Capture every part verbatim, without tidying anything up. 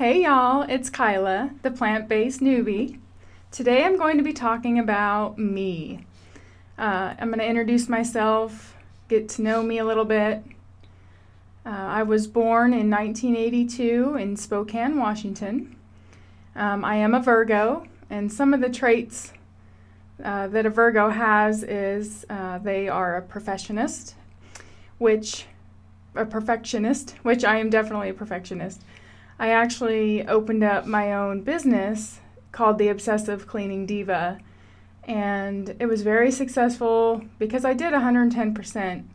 Hey y'all, it's Kyla, the plant-based newbie. Today I'm going to be talking about me. Uh, I'm going to introduce myself, get to know me a little bit. Uh, I was born in nineteen eighty-two in Spokane, Washington. Um, I am a Virgo, and some of the traits uh, that a Virgo has is uh, they are a perfectionist, which a perfectionist, which I am definitely a perfectionist. I actually opened up my own business called the Obsessive Cleaning Diva, and it was very successful because I did one hundred ten percent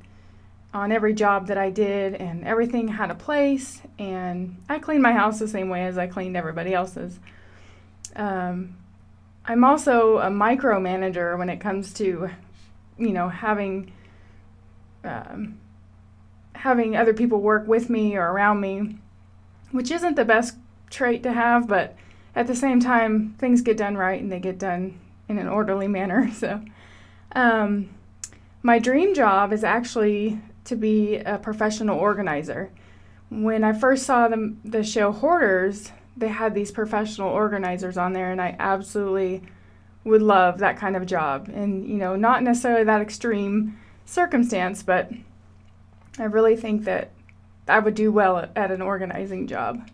on every job that I did, and everything had a place, and I cleaned my house the same way as I cleaned everybody else's. Um, I'm also a micromanager when it comes to, you know, having um, having other people work with me or around me, which isn't the best trait to have, but at the same time, things get done right and they get done in an orderly manner. So, um, my dream job is actually to be a professional organizer. When I first saw the, the show Hoarders, they had these professional organizers on there, and I absolutely would love that kind of job. And, you know, not necessarily that extreme circumstance, but I really think that I would do well at an organizing job.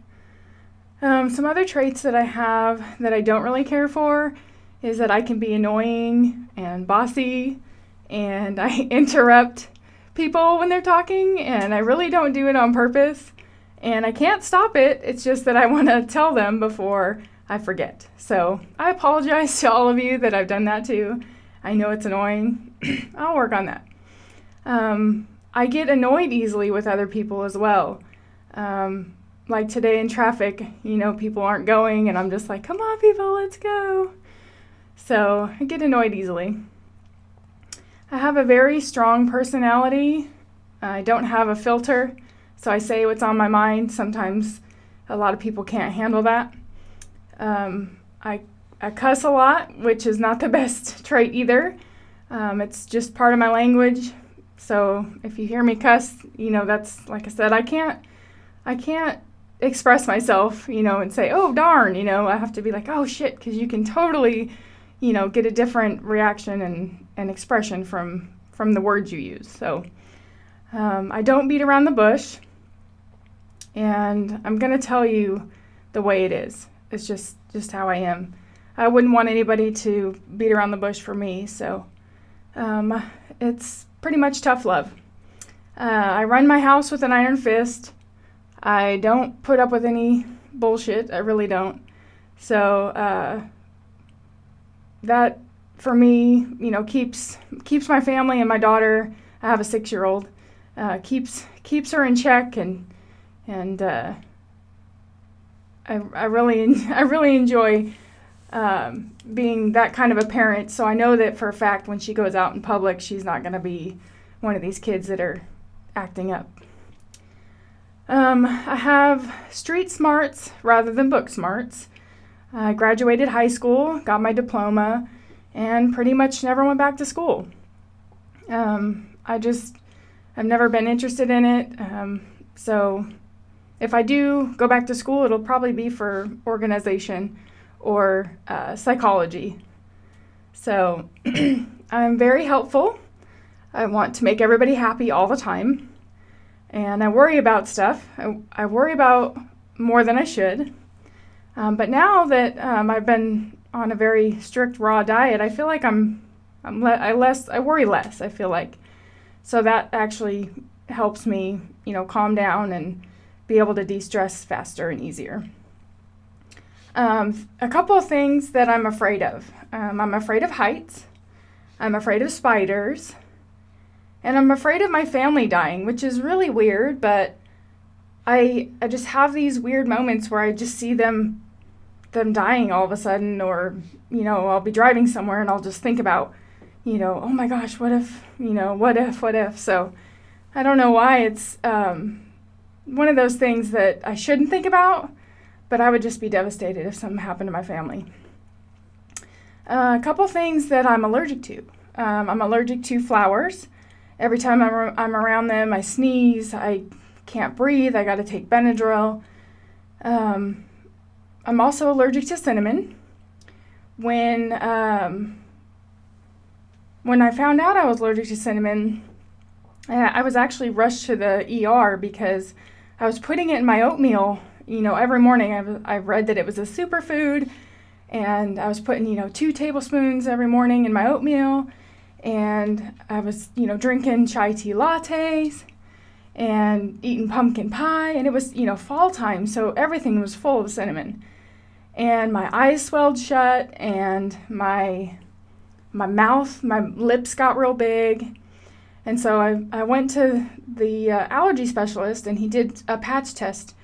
Um, some other traits that I have that I don't really care for is that I can be annoying and bossy, and I interrupt people when they're talking, and I really don't do it on purpose, and I can't stop it. It's just that I want to tell them before I forget. So I apologize to all of you that I've done that too. I know it's annoying. I'll work on that. Um, I get annoyed easily with other people as well. Um, like today in traffic, you know, people aren't going, and I'm just like, come on people, let's go. So I get annoyed easily. I have a very strong personality. I don't have a filter, so I say what's on my mind. Sometimes a lot of people can't handle that. Um, I, I cuss a lot, which is not the best trait either. Um, it's just part of my language. So if you hear me cuss, you know, that's, like I said, I can't, I can't express myself, you know, and say, oh, darn, you know, I have to be like, oh, shit, because you can totally, you know, get a different reaction and, and expression from, from the words you use. So um, I don't beat around the bush, and I'm going to tell you the way it is. It's just, just how I am. I wouldn't want anybody to beat around the bush for me, so um, it's pretty much tough love. Uh, I run my house with an iron fist. I don't put up with any bullshit. I really don't. So uh, that, for me, you know, keeps keeps my family and my daughter. I have a six-year-old. Uh, keeps keeps her in check, and and uh, I I really I really enjoy Um, being that kind of a parent, so I know that for a fact when she goes out in public, she's not going to be one of these kids that are acting up. Um, I have street smarts rather than book smarts. I graduated high school, got my diploma, and pretty much never went back to school. Um, I just, I've never been interested in it, um, so if I do go back to school, it'll probably be for organization or uh, psychology. So I'm very helpful. I want to make everybody happy all the time. And I worry about stuff. I, I worry about more than I should. Um, but now that um, I've been on a very strict raw diet, I feel like I'm, I'm le- I less, I worry less, I feel like. So that actually helps me, you know, calm down and be able to de-stress faster and easier. Um, a couple of things that I'm afraid of. Um, I'm afraid of heights, I'm afraid of spiders, and I'm afraid of my family dying, which is really weird, but I I just have these weird moments where I just see them them dying all of a sudden, or, you know, I'll be driving somewhere and I'll just think about, you know, oh my gosh, what if, you know, what if, what if. So I don't know why it's um, one of those things that I shouldn't think about, but I would just be devastated if something happened to my family. Uh, a couple things that I'm allergic to. Um, I'm allergic to flowers. Every time I'm, I'm around them, I sneeze, I can't breathe, I gotta take Benadryl. Um, I'm also allergic to cinnamon. When um, when I found out I was allergic to cinnamon, uh, I was actually rushed to the E R because I was putting it in my oatmeal. You know, every morning I've, I've read that it was a superfood, and I was putting, you know, two tablespoons every morning in my oatmeal, and I was, you know, drinking chai tea lattes and eating pumpkin pie, and it was, you know, fall time, so everything was full of cinnamon. And my eyes swelled shut, and my my mouth, my lips got real big. And so I, I went to the uh, allergy specialist, and he did a patch test,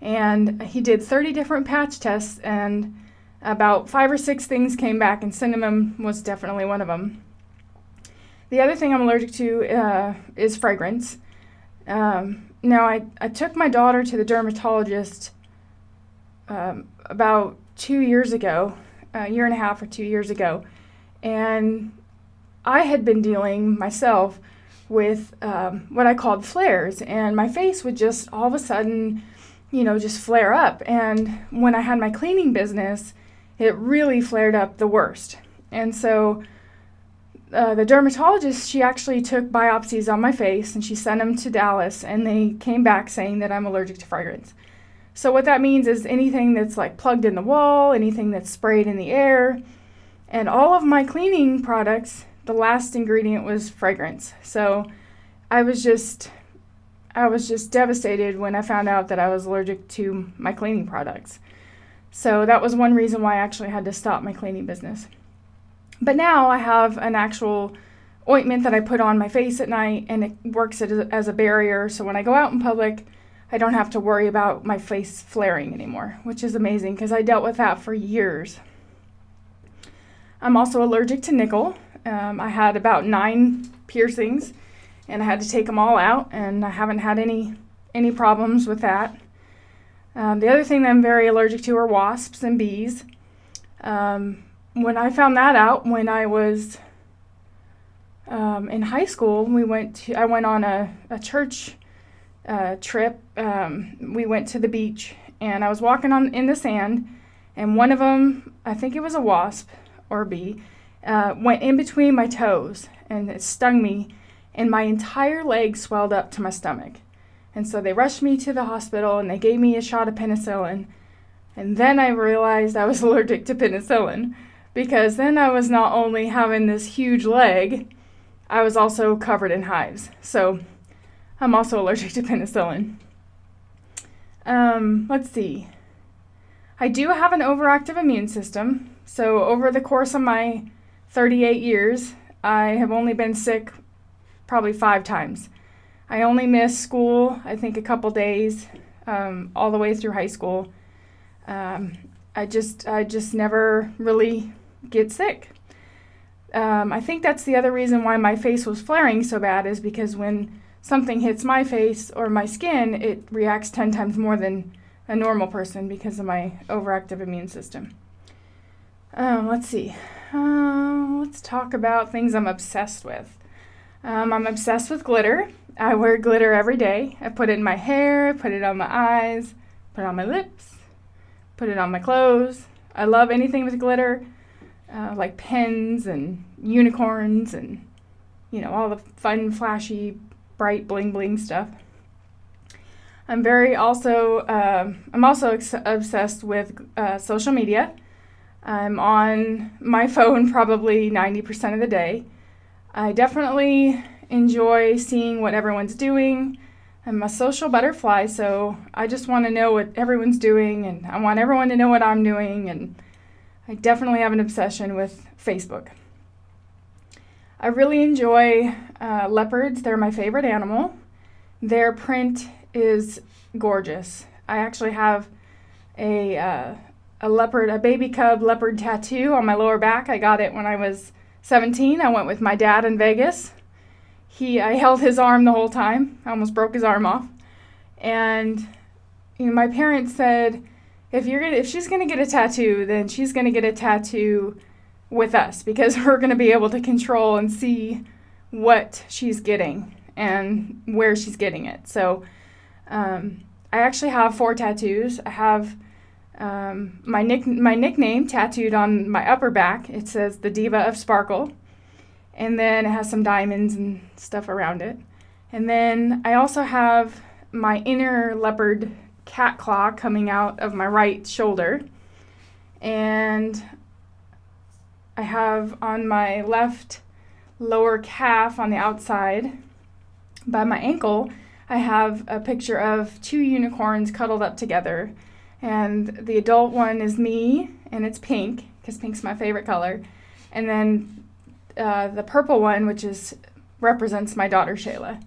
and he did thirty different patch tests, and about five or six things came back, and cinnamon was definitely one of them. The other thing I'm allergic to uh, is fragrance. Um, now, I, I took my daughter to the dermatologist um, about two years ago, a year and a half or two years ago, and I had been dealing myself with um, what I called flares, and my face would just all of a sudden, you know, just flare up. And when I had my cleaning business, it really flared up the worst. And so Uh, the dermatologist, she actually took biopsies on my face, and she sent them to Dallas, and they came back saying that I'm allergic to fragrance. So what that means is anything that's like plugged in the wall, anything that's sprayed in the air, and all of my cleaning products, the last ingredient was fragrance. So I was just, I was just devastated when I found out that I was allergic to my cleaning products. So that was one reason why I actually had to stop my cleaning business. But now I have an actual ointment that I put on my face at night, and it works as a barrier. So when I go out in public, I don't have to worry about my face flaring anymore, which is amazing because I dealt with that for years. I'm also allergic to nickel. Um, I had about nine piercings, and I had to take them all out, and I haven't had any, any problems with that. Um, the other thing that I'm very allergic to are wasps and bees. Um, When I found that out, when I was um, in high school, we went to, I went on a, a church uh, trip. Um, we went to the beach, and I was walking on in the sand, and one of them, I think it was a wasp or a bee, uh, went in between my toes, and it stung me, and my entire leg swelled up to my stomach. And so they rushed me to the hospital, and they gave me a shot of penicillin, and then I realized I was allergic to penicillin. Because then I was not only having this huge leg, I was also covered in hives. So I'm also allergic to penicillin. Um, let's see. I do have an overactive immune system. So over the course of my thirty-eight years, I have only been sick probably five times. I only missed school, I think, a couple days, um, all the way through high school. Um, I just, I just never really get sick. Um, I think that's the other reason why my face was flaring so bad, is because when something hits my face or my skin, it reacts ten times more than a normal person because of my overactive immune system. Um, let's see. Uh, let's talk about things I'm obsessed with. Um, I'm obsessed with glitter. I wear glitter every day. I put it in my hair, put it on my eyes, put it on my lips, put it on my clothes. I love anything with glitter, uh, like pins and unicorns and, you know, all the fun, flashy, bright, bling, bling stuff. I'm very also, uh, I'm also ex- obsessed with uh, social media. I'm on my phone probably ninety percent of the day. I definitely enjoy seeing what everyone's doing. I'm a social butterfly, so I just want to know what everyone's doing, and I want everyone to know what I'm doing, and I definitely have an obsession with Facebook. I really enjoy uh, leopards. They're my favorite animal. Their print is gorgeous. I actually have a, uh, a leopard, a baby cub leopard tattoo on my lower back. I got it when I was seventeen. I went with my dad in Vegas. He, I held his arm the whole time. I almost broke his arm off. And you know, my parents said, if you're gonna, if she's gonna get a tattoo, then she's gonna get a tattoo with us, because we're gonna be able to control and see what she's getting and where she's getting it. So um, I actually have four tattoos. I have um, my nick my nickname tattooed on my upper back. It says the Diva of Sparkle, and then it has some diamonds and stuff around it. And then I also have my inner leopard cat claw coming out of my right shoulder, and I have on my left lower calf on the outside by my ankle, I have a picture of two unicorns cuddled up together, and the adult one is me, and it's pink because pink's my favorite color, and then uh, the purple one, which is represents my daughter Shayla.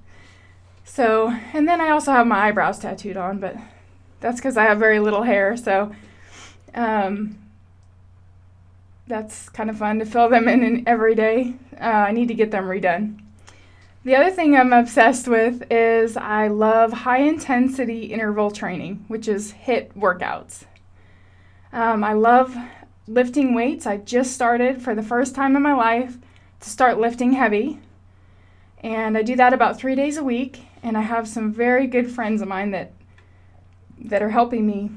So, and then I also have my eyebrows tattooed on, but that's because I have very little hair, so um, that's kind of fun to fill them in, in every day. Uh, I need to get them redone. The other thing I'm obsessed with is I love high-intensity interval training, which is HIIT workouts. Um, I love lifting weights. I just started for the first time in my life to start lifting heavy, and I do that about three days a week, and I have some very good friends of mine that that are helping me,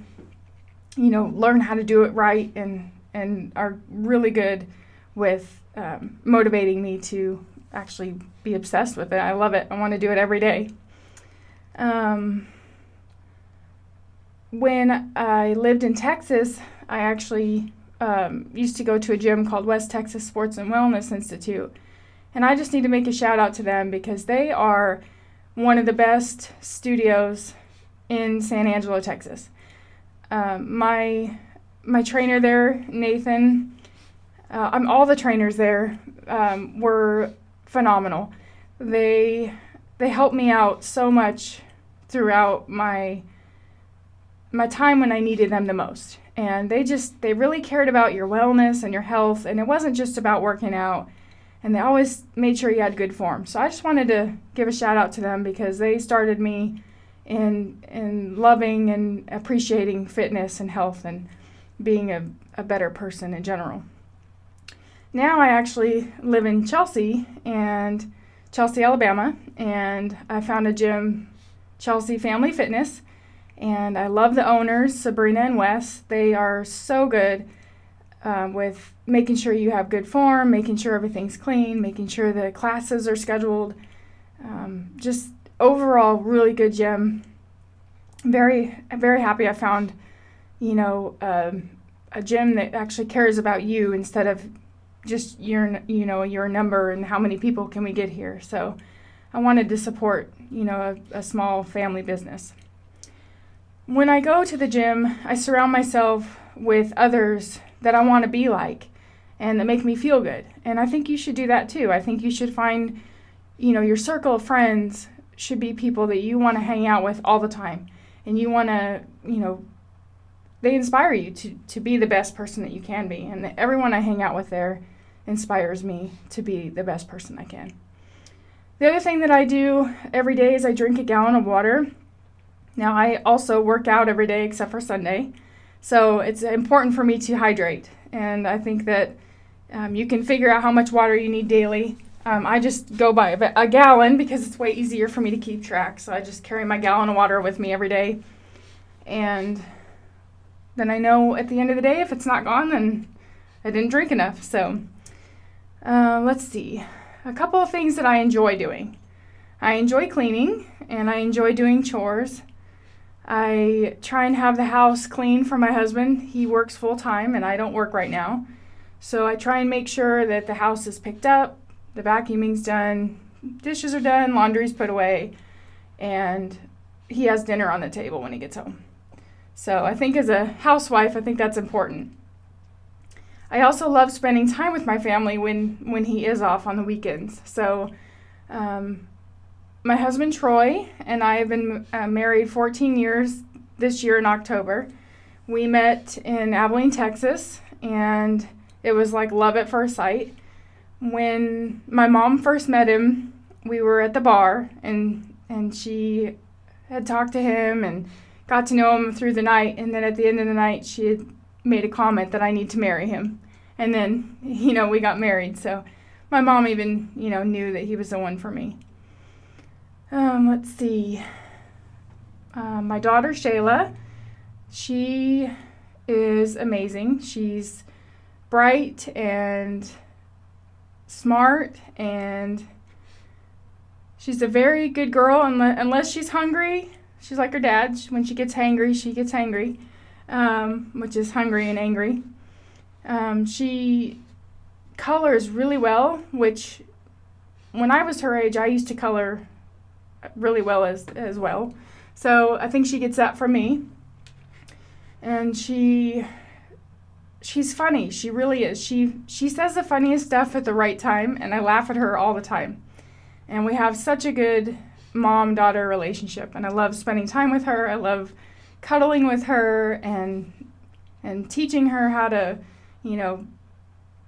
you know, learn how to do it right, and, and are really good with um, motivating me to actually be obsessed with it. I love it. I want to do it every day. Um, when I lived in Texas, I actually um, used to go to a gym called West Texas Sports and Wellness Institute, and I just need to make a shout out to them because they are one of the best studios in San Angelo, Texas. Um, my my trainer there, Nathan, uh, I'm, all the trainers there um, were phenomenal. They they helped me out so much throughout my my time when I needed them the most. And they just they really cared about your wellness and your health, and it wasn't just about working out. And they always made sure you had good form. So I just wanted to give a shout out to them because they started me in in loving and appreciating fitness and health and being a, a better person in general. Now I actually live in Chelsea, and Chelsea, Alabama, and I found a gym, Chelsea Family Fitness, and I love the owners, Sabrina and Wes. They are so good uh, with making sure you have good form, making sure everything's clean, making sure the classes are scheduled, um, just overall really good gym. Very, very happy I found, you know, uh, a gym that actually cares about you instead of just your, you know, your number and how many people can we get here. So I wanted to support, you know, a, a small family business. When I go to the gym, I surround myself with others that I want to be like and that make me feel good. And I think you should do that too. I think you should find, you know, your circle of friends should be people that you want to hang out with all the time. And you want to, you know, they inspire you to, to be the best person that you can be. And everyone I hang out with there inspires me to be the best person I can. The other thing that I do every day is I drink a gallon of water. Now, I also work out every day except for Sunday. So it's important for me to hydrate. And I think that um, you can figure out how much water you need daily. Um, I just go by a, a gallon because it's way easier for me to keep track. So I just carry my gallon of water with me every day. And then I know at the end of the day, if it's not gone, then I didn't drink enough. So uh, let's see. A couple of things that I enjoy doing. I enjoy cleaning, and I enjoy doing chores. I try and have the house clean for my husband. He works full-time, and I don't work right now. So I try and make sure that the house is picked up, the vacuuming's done, dishes are done, laundry's put away, and he has dinner on the table when he gets home. So I think as a housewife, I think that's important. I also love spending time with my family when, when he is off on the weekends. So um, my husband, Troy, and I have been uh, married fourteen years this year in October. We met in Abilene, Texas, and it was like love at first sight. When my mom first met him, we were at the bar, and and she had talked to him and got to know him through the night, and then at the end of the night, she had made a comment that I need to marry him. And then, you know, we got married, so my mom even, you know, knew that he was the one for me. Um, let's see. Uh, my daughter, Shayla, she is amazing. She's bright and smart, and she's a very good girl unless she's hungry. She's like her dad. When she gets hangry, she gets hangry, um, which is hungry and angry. Um, she colors really well, which when I was her age, I used to color really well as, as well. So I think she gets that from me. And she, she's funny. She really is. She, she says the funniest stuff at the right time, and I laugh at her all the time. And we have such a good mom-daughter relationship, and I love spending time with her. I love cuddling with her and and teaching her how to, you know,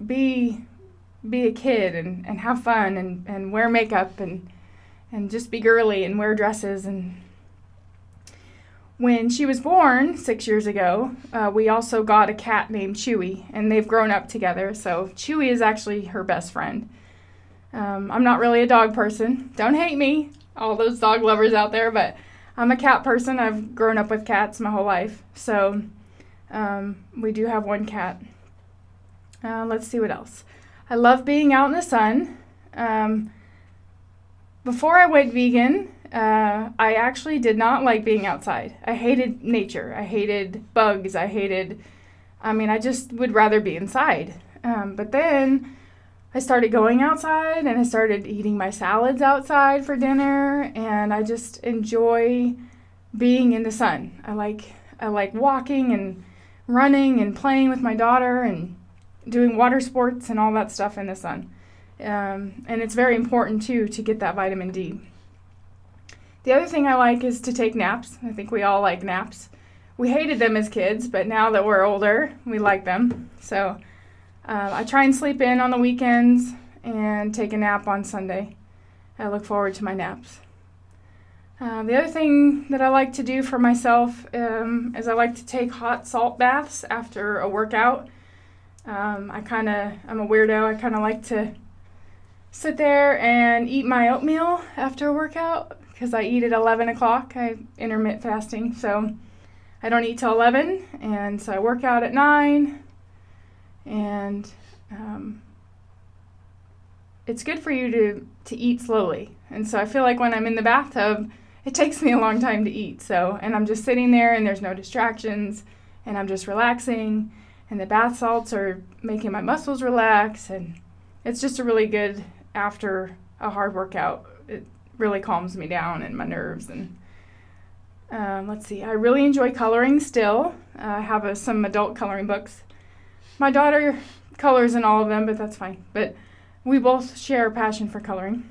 be be a kid and, and have fun and, and wear makeup and and just be girly and wear dresses. And when she was born six years ago, uh, we also got a cat named Chewy, and they've grown up together. So Chewy is actually her best friend. Um, I'm not really a dog person. Don't hate me, all those dog lovers out there, but I'm a cat person. I've grown up with cats my whole life. So um, we do have one cat. Uh, let's see what else. I love being out in the sun. Um, before I went vegan, uh, I actually did not like being outside. I hated nature. I hated bugs. I hated, I mean, I just would rather be inside. Um, but then I started going outside, and I started eating my salads outside for dinner, and I just enjoy being in the sun. I like I like walking and running and playing with my daughter and doing water sports and all that stuff in the sun. Um, and it's very important, too, to get that vitamin D. The other thing I like is to take naps. I think we all like naps. We hated them as kids, but now that we're older, we like them. So Uh, I try and sleep in on the weekends and take a nap on Sunday. I look forward to my naps. Uh, the other thing that I like to do for myself um, is I like to take hot salt baths after a workout. Um, I kind of, I'm a weirdo. I kind of like to sit there and eat my oatmeal after a workout because I eat at eleven o'clock. I intermittent fasting, so I don't eat till eleven, and so I work out at nine. And um, it's good for you to, to eat slowly. And so I feel like when I'm in the bathtub, it takes me a long time to eat. So, and I'm just sitting there, and there's no distractions, and I'm just relaxing, and the bath salts are making my muscles relax, and it's just a really good, after a hard workout, it really calms me down and my nerves. And um, let's see, I really enjoy coloring still. Uh, I have a, some adult coloring books. My daughter colors in all of them, but that's fine. But we both share a passion for coloring.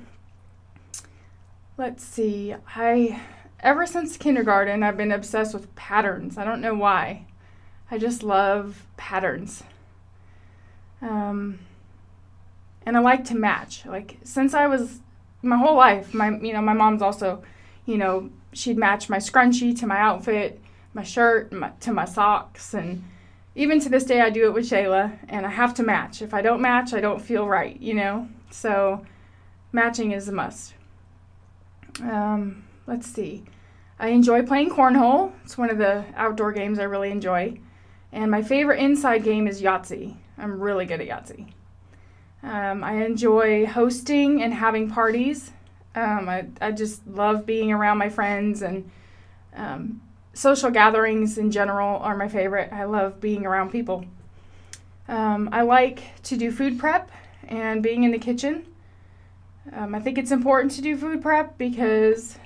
Let's see. I, ever since kindergarten, I've been obsessed with patterns. I don't know why. I just love patterns. Um, and I like to match. Like, since I was, my whole life, my, you know, my mom's also, you know, she'd match my scrunchie to my outfit, my shirt, my, to my socks, and even to this day, I do it with Shayla, and I have to match. If I don't match, I don't feel right, you know? So matching is a must. Um, let's see. I enjoy playing cornhole. It's one of the outdoor games I really enjoy. And my favorite inside game is Yahtzee. I'm really good at Yahtzee. Um, I enjoy hosting and having parties. Um, I, I just love being around my friends, and um, social gatherings in general are my favorite. I love being around people. Um, I like to do food prep and being in the kitchen. Um, I think it's important to do food prep because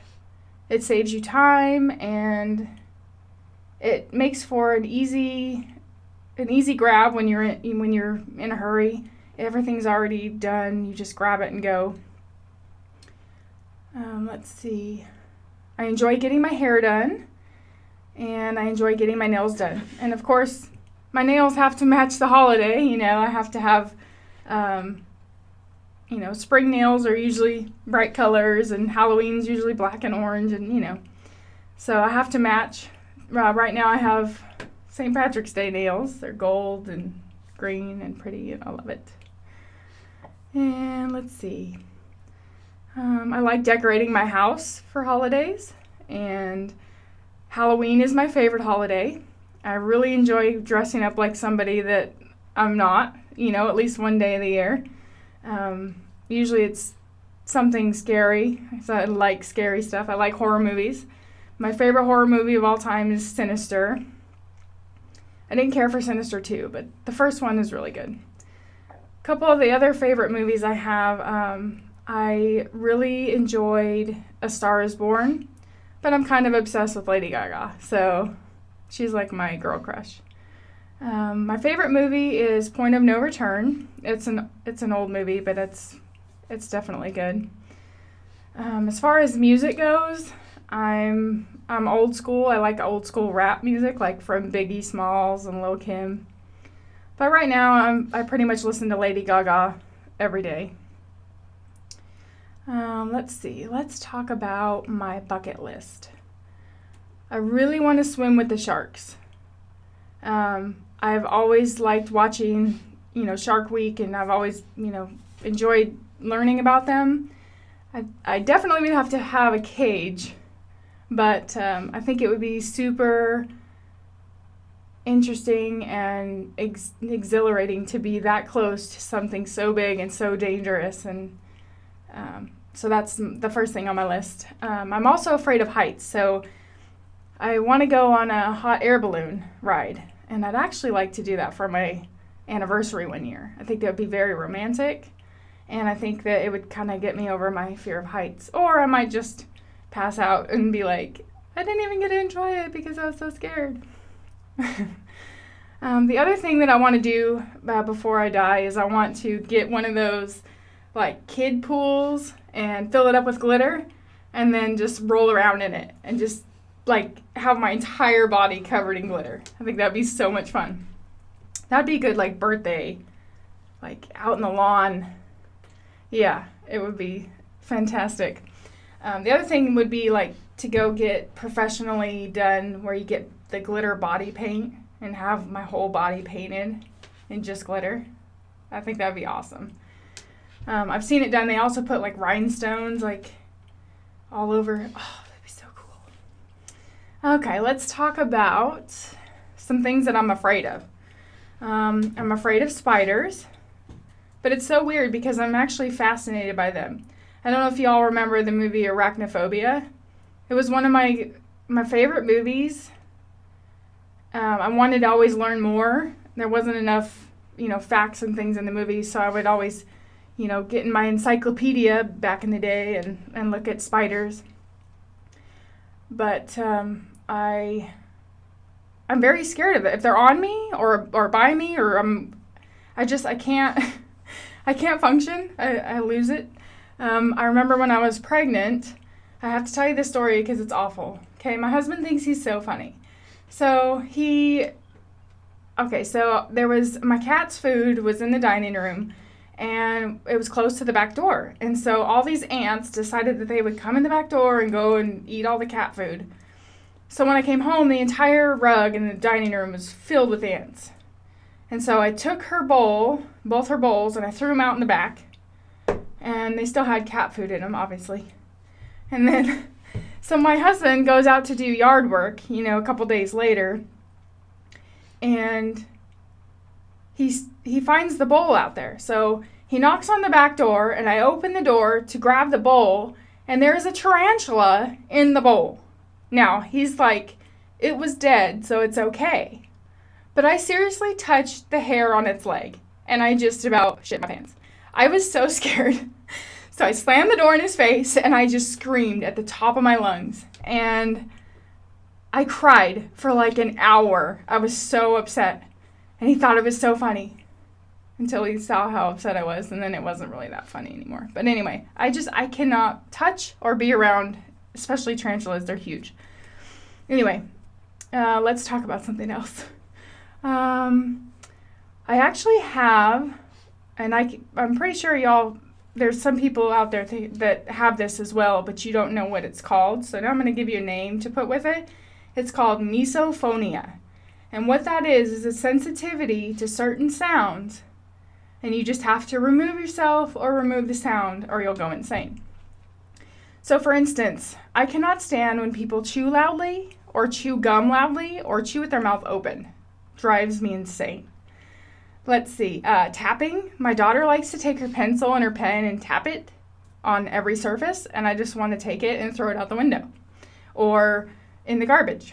it saves you time, and it makes for an easy, an easy grab when you're in, when you're in a hurry. Everything's already done. You just grab it and go. Um, let's see. I enjoy getting my hair done. And I enjoy getting my nails done. And of course, my nails have to match the holiday, you know. I have to have, um, you know, spring nails are usually bright colors, and Halloween's usually black and orange, and, you know. So I have to match. Uh, right now I have Saint Patrick's Day nails. They're gold and green and pretty, and I love it. And let's see. Um, I like decorating my house for holidays, and Halloween is my favorite holiday. I really enjoy dressing up like somebody that I'm not, you know, at least one day of the year. Um, usually it's something scary. So I like scary stuff. I like horror movies. My favorite horror movie of all time is Sinister. I didn't care for Sinister two, but the first one is really good. A couple of the other favorite movies I have, um, I really enjoyed A Star is Born, but I'm kind of obsessed with Lady Gaga, so she's like my girl crush. Um, my favorite movie is Point of No Return. It's an it's an old movie, but it's it's definitely good. Um, as far as music goes, I'm I'm old school. I like old school rap music, like from Biggie Smalls and Lil' Kim. But right now, I'm I pretty much listen to Lady Gaga every day. Um, let's see. Let's talk about my bucket list. I really want to swim with the sharks. Um, I've always liked watching, you know, Shark Week, and I've always, you know, enjoyed learning about them. I, I definitely would have to have a cage, but um, I think it would be super interesting and ex- exhilarating to be that close to something so big and so dangerous. And um, so that's the first thing on my list. Um, I'm also afraid of heights, so I want to go on a hot air balloon ride, and I'd actually like to do that for my anniversary one year. I think that would be very romantic, and I think that it would kind of get me over my fear of heights. Or I might just pass out and be like, I didn't even get to enjoy it because I was so scared. um, the other thing that I want to do uh, before I die is I want to get one of those like kid pools and fill it up with glitter and then just roll around in it and just like have my entire body covered in glitter. I think that'd be so much fun. That'd be good, like birthday, like out in the lawn. Yeah, it would be fantastic. Um, the other thing would be like to go get professionally done where you get the glitter body paint and have my whole body painted in just glitter. I think that'd be awesome. Um, I've seen it done. They also put like rhinestones like all over. Oh, okay, let's talk about some things that I'm afraid of. Um, I'm afraid of spiders, but it's so weird because I'm actually fascinated by them. I don't know if y'all remember the movie Arachnophobia. It was one of my my favorite movies. Um, I wanted to always learn more. There wasn't enough, you know, facts and things in the movie, so I would always, you know, get in my encyclopedia back in the day and, and look at spiders. But um, I, I'm very scared of it. If they're on me or or by me or I'm, I just, I can't, I can't function. I, I lose it. Um, I remember when I was pregnant, I have to tell you this story because it's awful. Okay, my husband thinks he's so funny. So he, okay, so there was, my cat's food was in the dining room and it was close to the back door. And so all these ants decided that they would come in the back door and go and eat all the cat food. So when I came home, the entire rug in the dining room was filled with ants. And so I took her bowl, both her bowls, and I threw them out in the back. And they still had cat food in them, obviously. And then, so my husband goes out to do yard work, you know, a couple days later. And he he finds the bowl out there. So he knocks on the back door, and I open the door to grab the bowl, and there is a tarantula in the bowl. Now, he's like, it was dead, so it's okay. But I seriously touched the hair on its leg, and I just about shit my pants. I was so scared. So I slammed the door in his face, and I just screamed at the top of my lungs. And I cried for like an hour. I was so upset. And he thought it was so funny until he saw how upset I was, and then it wasn't really that funny anymore. But anyway, I just, I cannot touch or be around, especially tarantulas. They're huge. Anyway, uh, let's talk about something else. Um, I actually have, and I, I'm pretty sure y'all, there's some people out there th- that have this as well, but you don't know what it's called. So now I'm going to give you a name to put with it. It's called misophonia. And what that is, is a sensitivity to certain sounds, and you just have to remove yourself or remove the sound or you'll go insane. So for instance, I cannot stand when people chew loudly or chew gum loudly, or chew with their mouth open. Drives me insane. Let's see. Uh, tapping. My daughter likes to take her pencil and her pen and tap it on every surface, and I just want to take it and throw it out the window or in the garbage.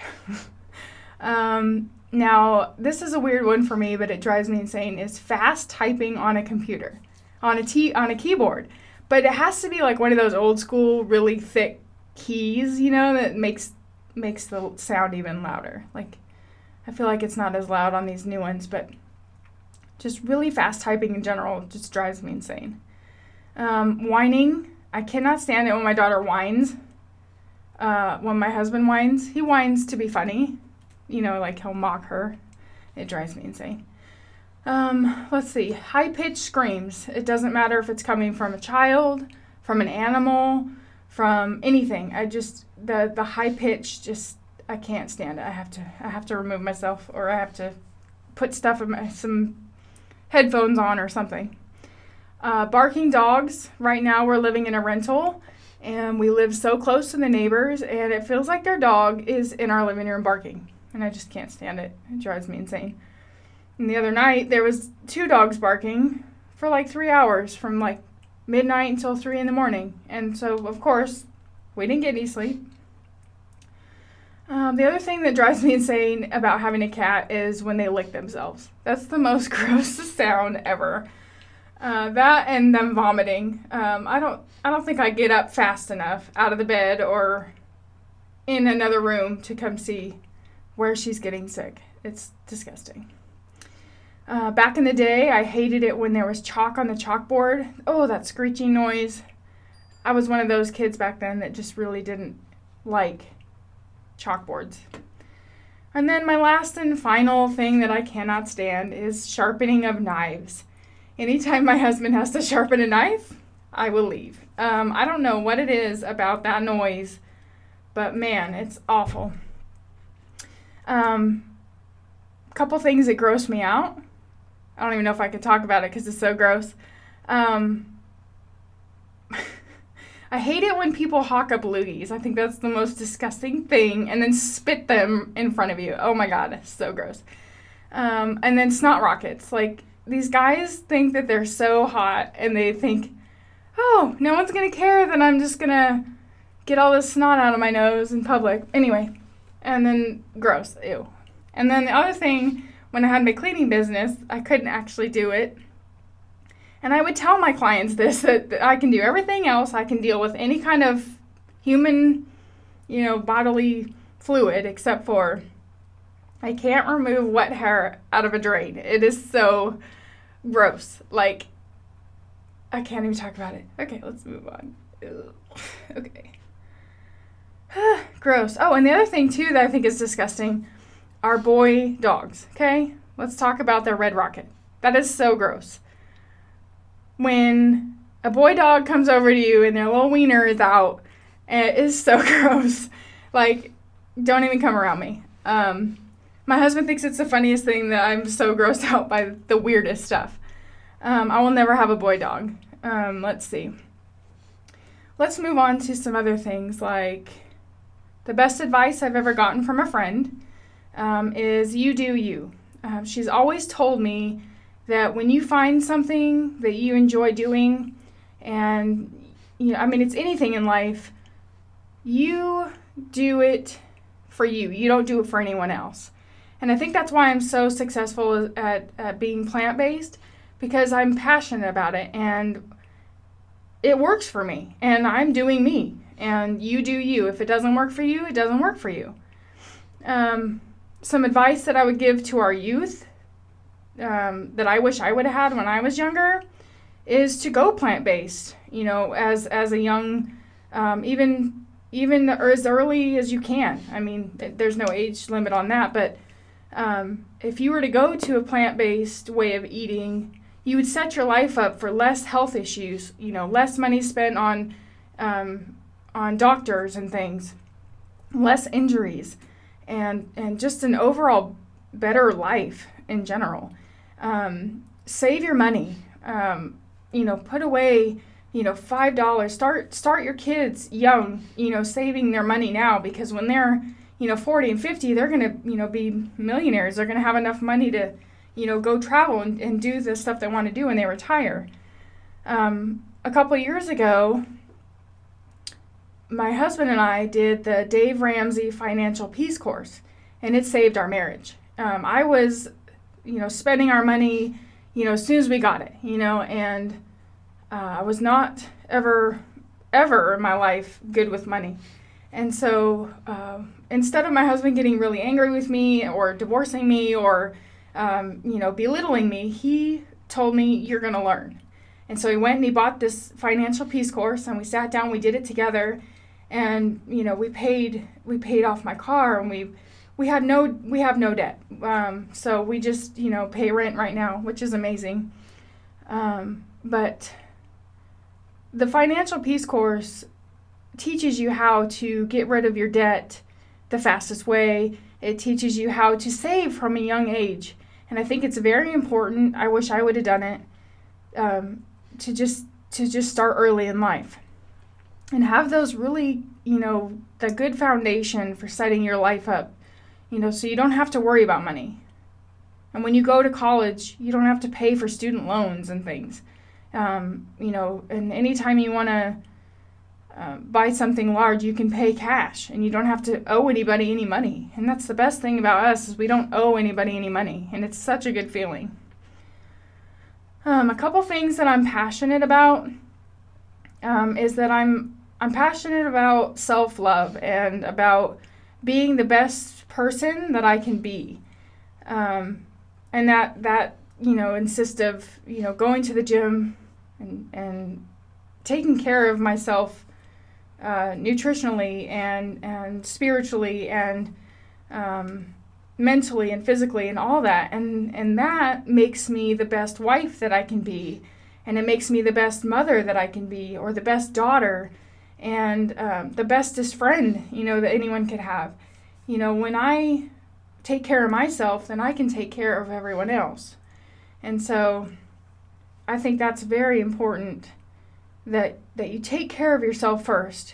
um, now, this is a weird one for me, but it drives me insane, is fast typing on a computer, on a, t- on a keyboard. But it has to be like one of those old school, really thick keys, you know, that makes makes the sound even louder. Like, I feel like it's not as loud on these new ones, but just really fast typing in general just drives me insane. Um, whining. I cannot stand it when my daughter whines. Uh, when my husband whines. He whines to be funny. You know, like he'll mock her. It drives me insane. Um, let's see. High-pitched screams. It doesn't matter if it's coming from a child, from an animal, from anything. I just, the, the high pitch, just, I can't stand it. I have to, I have to remove myself, or I have to put stuff in my, some headphones on or something. Uh, barking dogs. Right now we're living in a rental, and we live so close to the neighbors, and it feels like their dog is in our living room barking, and I just can't stand it. It drives me insane. And the other night, there was two dogs barking for like three hours from like midnight until three in the morning. And so, of course, we didn't get any sleep. Um, the other thing that drives me insane about having a cat is when they lick themselves. That's the most grossest sound ever. Uh, that and them vomiting. Um, I don't, I don't think I get up fast enough out of the bed or in another room to come see where she's getting sick. It's disgusting. Uh, back in the day, I hated it when there was chalk on the chalkboard. Oh, that screeching noise. I was one of those kids back then that just really didn't like chalkboards. And then my last and final thing that I cannot stand is sharpening of knives. Anytime my husband has to sharpen a knife, I will leave. Um, I don't know what it is about that noise, but man, it's awful. Um, couple things that gross me out. I don't even know if I could talk about it because it's so gross. Um, I hate it when people hawk up loogies. I think that's the most disgusting thing. And then spit them in front of you. Oh my God, it's so gross. Um, and then snot rockets. Like, these guys think that they're so hot and they think, oh, no one's going to care that I'm just going to get all this snot out of my nose in public. Anyway, and then gross, ew. And then the other thing, when I had my cleaning business, I couldn't actually do it. And I would tell my clients this, that, that I can do everything else. I can deal with any kind of human, you know, bodily fluid, except for I can't remove wet hair out of a drain. It is so gross. Like, I can't even talk about it. Okay, let's move on. Ew. Okay. Gross. Oh, and the other thing, too, that I think is disgusting, our boy dogs, okay? Let's talk about their red rocket. That is so gross. When a boy dog comes over to you and their little wiener is out, it is so gross. Like, don't even come around me. Um, my husband thinks it's the funniest thing that I'm so grossed out by the weirdest stuff. Um, I will never have a boy dog. Um, let's see. Let's move on to some other things, like the best advice I've ever gotten from a friend. Um, is you do you. Um, she's always told me that when you find something that you enjoy doing, and, you know, I mean, it's anything in life, you do it for you. You don't do it for anyone else. And I think that's why I'm so successful at, at being plant-based, because I'm passionate about it, and it works for me, and I'm doing me, and you do you. If it doesn't work for you, it doesn't work for you. Um, Some advice that I would give to our youth um, that I wish I would have had when I was younger is to go plant-based, you know, as as a young, um, even even as early as you can. I mean, there's no age limit on that, but um, if you were to go to a plant-based way of eating, you would set your life up for less health issues, you know, less money spent on um, on doctors and things, less injuries. And, and just an overall better life in general. Um, save your money. Um, you know, put away, you know, five dollars. Start start your kids young, you know, saving their money now, because when they're, you know, forty and fifty, they're going to, you know, be millionaires. They're going to have enough money to, you know, go travel and, and do the stuff they want to do when they retire. Um, a couple years ago, my husband and I did the Dave Ramsey Financial Peace Course, and it saved our marriage. Um, I was, you know, spending our money, you know, as soon as we got it, you know, and uh, I was not ever, ever in my life good with money. And so uh, instead of my husband getting really angry with me or divorcing me or, um, you know, belittling me, he told me, you're going to learn. And so he went and he bought this financial peace course, and we sat down, we did it together, and, you know, we paid, we paid off my car, and we, we had no, we have no debt. Um, so we just, you know, pay rent right now, which is amazing. Um, but the financial peace course teaches you how to get rid of your debt the fastest way. It teaches you how to save from a young age. And I think it's very important. I wish I would have done it. Um, to just to just start early in life and have those really, you know, the good foundation for setting your life up, you know, so you don't have to worry about money. And when you go to college, you don't have to pay for student loans and things, um, you know, and anytime you want to uh, buy something large, you can pay cash and you don't have to owe anybody any money. And that's the best thing about us, is we don't owe anybody any money. And it's such a good feeling. Um, a couple things that I'm passionate about um, is that I'm I'm passionate about self-love and about being the best person that I can be, um, and that that you know insists of you know going to the gym and and taking care of myself uh, nutritionally and and spiritually and um, mentally and physically and all that, and and that makes me the best wife that I can be, and it makes me the best mother that I can be, or the best daughter, and um, the bestest friend you know that anyone could have. You know, when I take care of myself, then I can take care of everyone else, and so I think that's very important that that you take care of yourself first,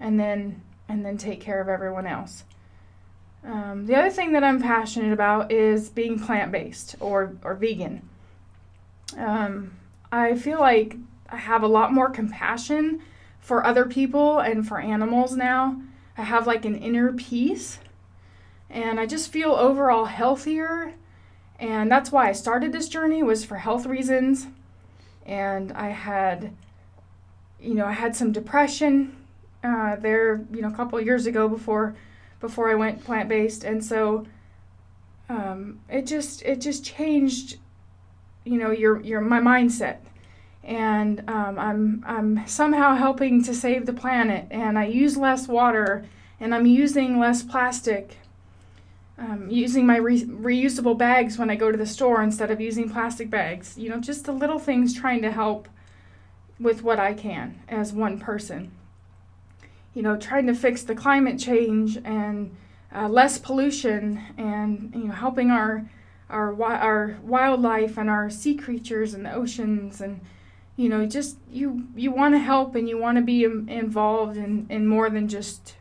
and then and then take care of everyone else. Um, the other thing that I'm passionate about is being plant-based or, or vegan. Um, I feel like I have a lot more compassion for other people and for animals now. I have like an inner peace, and I just feel overall healthier, and that's why I started this journey, was for health reasons. And I had, you know, I had some depression uh, there, you know, a couple of years ago before... before I went plant-based, and so um, it just it just changed, you know, your your my mindset, and um, I'm I'm somehow helping to save the planet, and I use less water, and I'm using less plastic, um, using my re- reusable bags when I go to the store instead of using plastic bags, you know, just the little things, trying to help with what I can as one person. You know, trying to fix the climate change and uh, less pollution, and you know, helping our our our wildlife and our sea creatures and the oceans, and you know, just you you want to help, and you want to be im- involved in, in more than just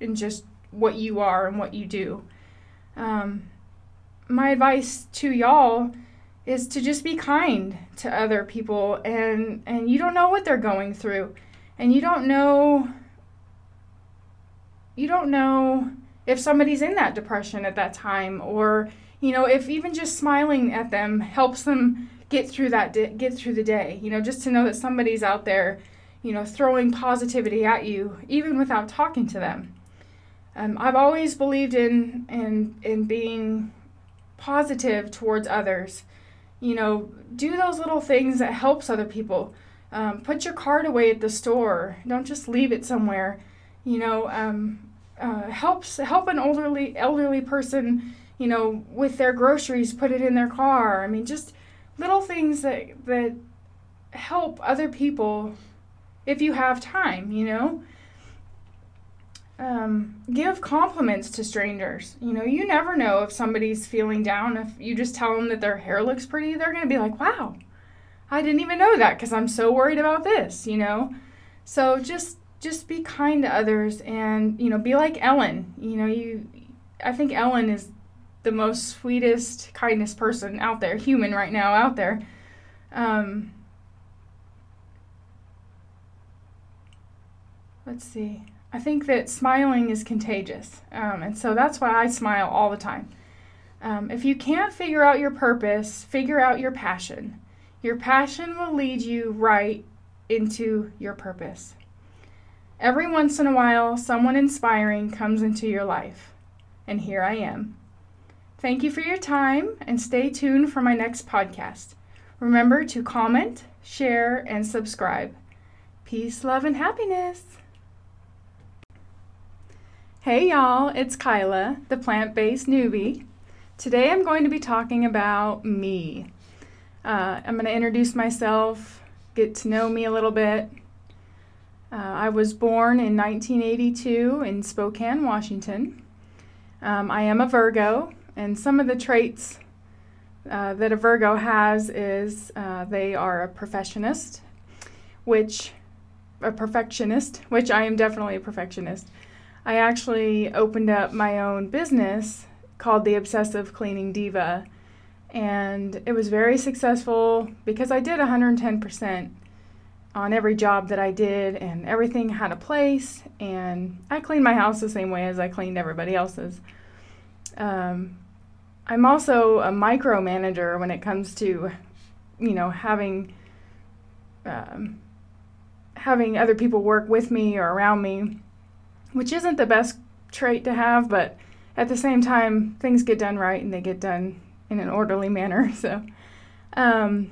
in just what you are and what you do. Um, my advice to y'all is to just be kind to other people, and and you don't know what they're going through, and you don't know. You don't know if somebody's in that depression at that time, or, you know, if even just smiling at them helps them get through that, di- get through the day, you know, just to know that somebody's out there, you know, throwing positivity at you, even without talking to them. Um, I've always believed in, in, in being positive towards others, you know, do those little things that helps other people. Um, put your card away at the store. Don't just leave it somewhere. You know, um, Uh, helps help an elderly elderly person, you know, with their groceries, put it in their car. I mean, just little things that that help other people if you have time, you know. Um, give compliments to strangers. You know, you never know if somebody's feeling down. If you just tell them that their hair looks pretty, they're going to be like, wow, I didn't even know that because I'm so worried about this, you know. So just just be kind to others and, you know, be like Ellen. You know, you, I think Ellen is the most sweetest, kindest person out there, human right now out there. Um, let's see. I think that smiling is contagious, um, and so that's why I smile all the time. Um, if you can't figure out your purpose, figure out your passion. Your passion will lead you right into your purpose. Every once in a while, someone inspiring comes into your life, and here I am. Thank you for your time, and stay tuned for my next podcast. Remember to comment, share, and subscribe. Peace, love, and happiness. Hey y'all, it's Kyla, the plant-based newbie. Today I'm going to be talking about me. Uh, I'm going to introduce myself, get to know me a little bit. Uh, I was born in nineteen eighty-two in Spokane, Washington. Um, I am a Virgo, and some of the traits uh, that a Virgo has is uh, they are a perfectionist, which a perfectionist, which I am definitely a perfectionist. I actually opened up my own business called the Obsessive Cleaning Diva, and it was very successful because I did one hundred ten percent on every job that I did, and everything had a place, and I cleaned my house the same way as I cleaned everybody else's. Um, I'm also a micromanager when it comes to, you know, having um, having other people work with me or around me, which isn't the best trait to have, but at the same time, things get done right and they get done in an orderly manner. So, um,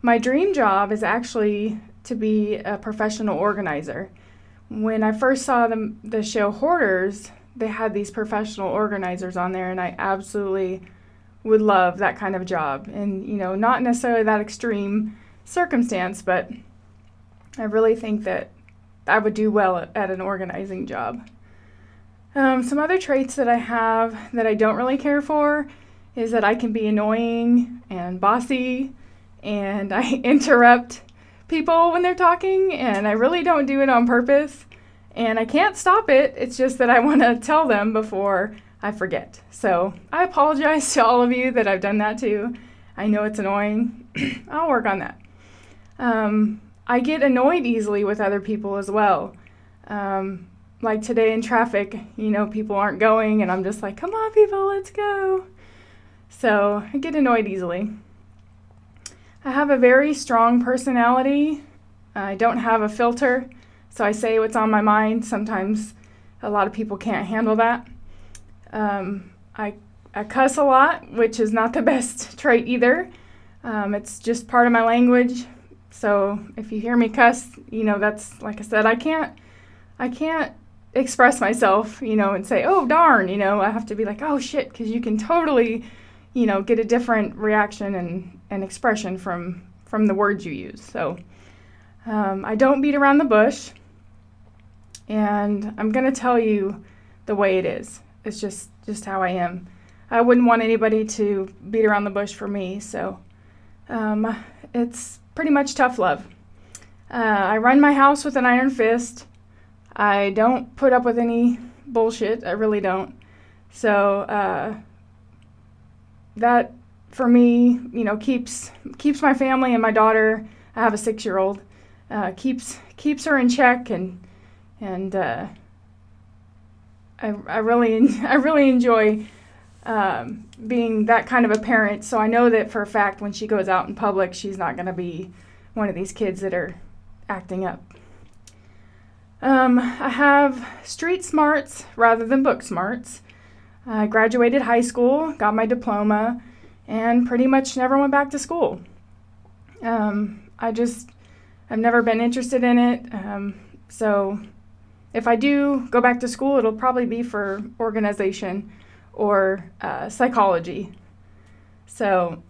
my dream job is actually to be a professional organizer. When I first saw the, the show Hoarders, they had these professional organizers on there, and I absolutely would love that kind of job. And, you know, not necessarily that extreme circumstance, but I really think that I would do well at, at an organizing job. Um, some other traits that I have that I don't really care for is that I can be annoying and bossy, and I interrupt people when they're talking, and I really don't do it on purpose, and I can't stop it. It's just that I want to tell them before I forget. So I apologize to all of you that I've done that too. I know it's annoying. I'll work on that. Um, I get annoyed easily with other people as well. Um, like today in traffic, you know, people aren't going, and I'm just like, come on people, let's go. So I get annoyed easily. I have a very strong personality. I don't have a filter, so I say what's on my mind. Sometimes a lot of people can't handle that. Um, I, I cuss a lot, which is not the best trait either. Um, it's just part of my language. So if you hear me cuss, you know, that's, like I said, I can't, I can't express myself, you know, and say, oh, darn, you know, I have to be like, oh, shit, because you can totally, you know, get a different reaction and, and expression from, from the words you use. So um, I don't beat around the bush, and I'm going to tell you the way it is. It's just, just how I am. I wouldn't want anybody to beat around the bush for me, so um, it's pretty much tough love. Uh, I run my house with an iron fist. I don't put up with any bullshit. I really don't. So uh, that, for me, you know, keeps keeps my family and my daughter. I have a six-year-old. Uh, keeps keeps her in check, and and uh, I I really I really enjoy um, being that kind of a parent. So I know that for a fact when she goes out in public, she's not going to be one of these kids that are acting up. Um, I have street smarts rather than book smarts. I graduated high school, got my diploma, and pretty much never went back to school. Um, I just, I've never been interested in it. Um, so if I do go back to school, it'll probably be for organization or uh, psychology. So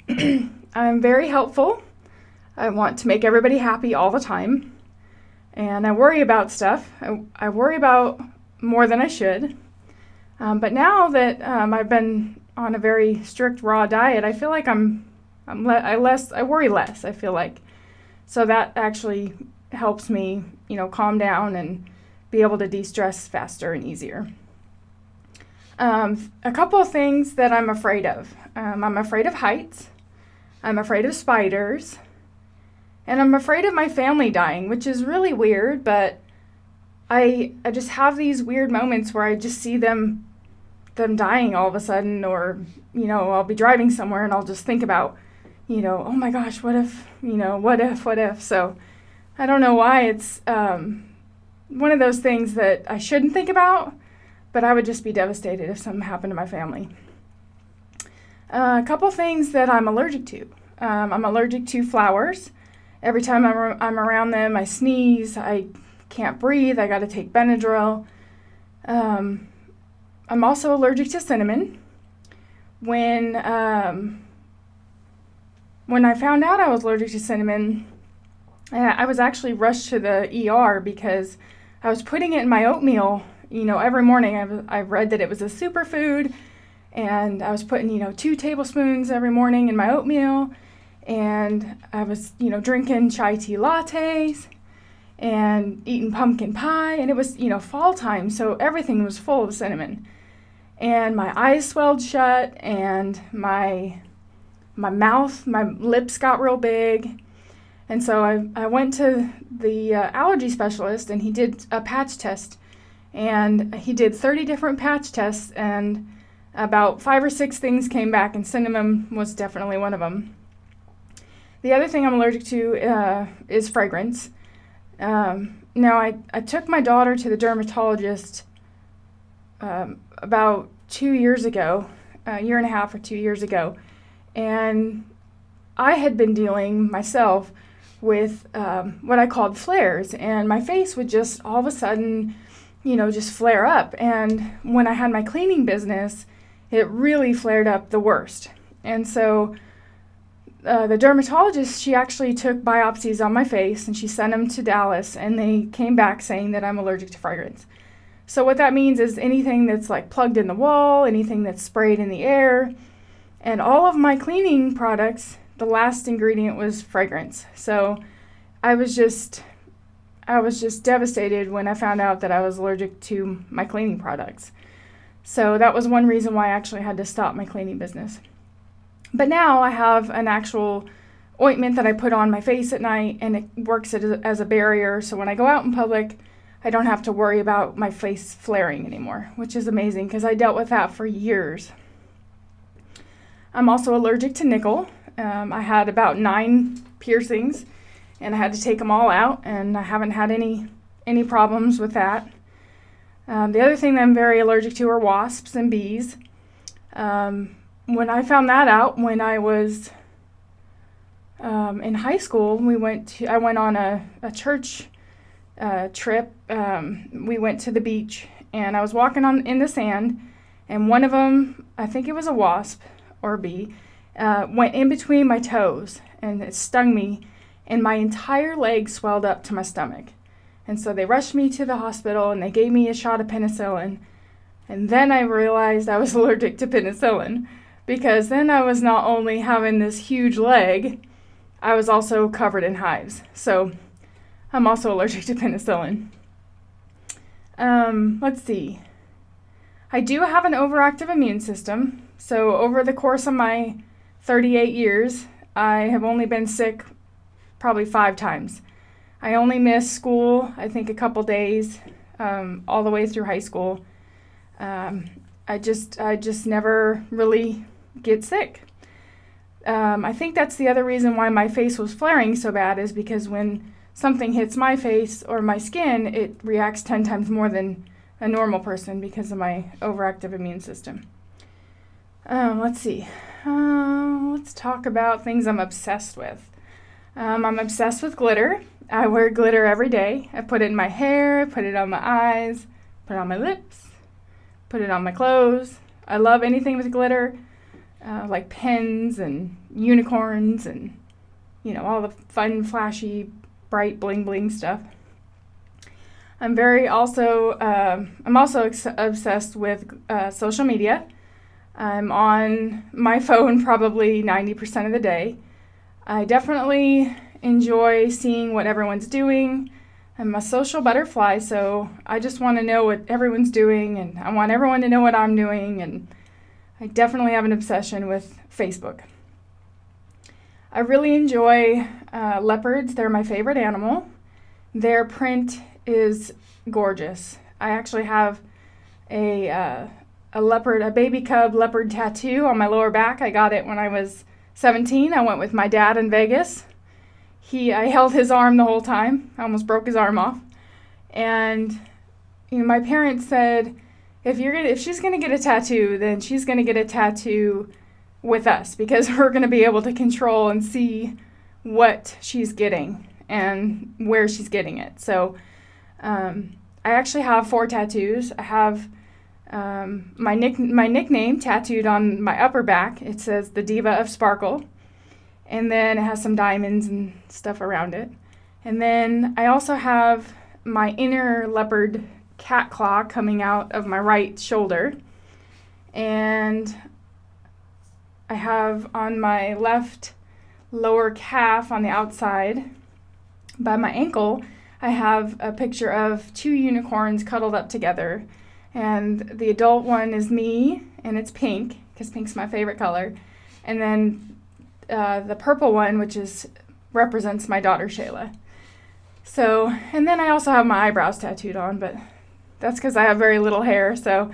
I'm very helpful. I want to make everybody happy all the time. And I worry about stuff. I, I worry about more than I should. Um, but now that um, I've been on a very strict raw diet, I feel like I'm, I'm le- I less, I worry less. I feel like, so that actually helps me, you know, calm down and be able to de-stress faster and easier. Um, a couple of things that I'm afraid of. Um, I'm afraid of heights. I'm afraid of spiders. And I'm afraid of my family dying, which is really weird, but I I just have these weird moments where I just see them them dying all of a sudden, or, you know, I'll be driving somewhere and I'll just think about, you know, oh my gosh, what if, you know, what if, what if. So I don't know why it's um, one of those things that I shouldn't think about, but I would just be devastated if something happened to my family. Uh, a couple things that I'm allergic to. Um, I'm allergic to flowers. Every time I'm, I'm around them, I sneeze, I can't breathe, I gotta take Benadryl. Um, I'm also allergic to cinnamon. When, um, when I found out I was allergic to cinnamon, I was actually rushed to the E R because I was putting it in my oatmeal, you know, every morning. I've, I've read that it was a superfood, and I was putting, you know, two tablespoons every morning in my oatmeal, and I was, you know, drinking chai tea lattes and eating pumpkin pie, and it was, you know, fall time, so everything was full of cinnamon. And my eyes swelled shut, and my my mouth, my lips got real big. And so I, I went to the uh, allergy specialist, and he did a patch test. And he did thirty different patch tests, and about five or six things came back, and cinnamon was definitely one of them. The other thing I'm allergic to uh, is fragrance. Um, now, I, I took my daughter to the dermatologist um, about two years ago, a year and a half or two years ago, and I had been dealing myself with um, what I called flares, and my face would just all of a sudden, you know, just flare up. And when I had my cleaning business, it really flared up the worst. And so uh, the dermatologist, she actually took biopsies on my face, and she sent them to Dallas, and they came back saying that I'm allergic to fragrance. So what that means is anything that's like plugged in the wall, anything that's sprayed in the air, and all of my cleaning products, the last ingredient was fragrance. So I was just I was just devastated when I found out that I was allergic to my cleaning products. So that was one reason why I actually had to stop my cleaning business. But now I have an actual ointment that I put on my face at night, and it works as a barrier. So when I go out in public, I don't have to worry about my face flaring anymore, which is amazing because I dealt with that for years. I'm also allergic to nickel. Um, I had about nine piercings, and I had to take them all out, and I haven't had any any problems with that. Um, the other thing that I'm very allergic to are wasps and bees. Um, when I found that out, when I was um, in high school, we went to, I went on a, a church uh, trip. Um, we went to the beach, and I was walking on in the sand, and one of them, I think it was a wasp or a bee, uh, went in between my toes, and it stung me. And my entire leg swelled up to my stomach. And so they rushed me to the hospital, and they gave me a shot of penicillin. And then I realized I was allergic to penicillin, because then I was not only having this huge leg, I was also covered in hives. So I'm also allergic to penicillin. Um, let's see. I do have an overactive immune system. So over the course of my thirty-eight years, I have only been sick probably five times. I only missed school, I think, a couple days, um, all the way through high school. Um, I just, I just never really get sick. Um, I think that's the other reason why my face was flaring so bad, is because when something hits my face or my skin, it reacts ten times more than a normal person because of my overactive immune system. Um, let's see. Uh, let's talk about things I'm obsessed with. Um, I'm obsessed with glitter. I wear glitter every day. I put it in my hair, I put it on my eyes, put it on my lips, put it on my clothes. I love anything with glitter, uh, like pins and unicorns and, you know, all the fun, flashy, bright, bling, bling stuff. I'm very also, uh, I'm also ex- obsessed with uh, social media. I'm on my phone probably ninety percent of the day. I definitely enjoy seeing what everyone's doing. I'm a social butterfly, so I just want to know what everyone's doing, and I want everyone to know what I'm doing, and I definitely have an obsession with Facebook. I really enjoy uh, leopards. They're my favorite animal. Their print is gorgeous. I actually have a, uh, a leopard, a baby cub leopard tattoo on my lower back. I got it when I was seventeen. I went with my dad in Vegas. He, I held his arm the whole time. I almost broke his arm off. And you know, my parents said, if you're gonna, if she's gonna get a tattoo, then she's gonna get a tattoo with us, because we're gonna be able to control and see what she's getting and where she's getting it. So um, I actually have four tattoos. I have um, my nick, my nickname tattooed on my upper back. It says the Diva of Sparkle. And then it has some diamonds and stuff around it. And then I also have my inner leopard cat claw coming out of my right shoulder. And I have on my left lower calf on the outside by my ankle, I have a picture of two unicorns cuddled up together. And the adult one is me, and it's pink, because pink's my favorite color. And then Uh, the purple one, which is represents my daughter Shayla. So, and then I also have my eyebrows tattooed on, but that's because I have very little hair, so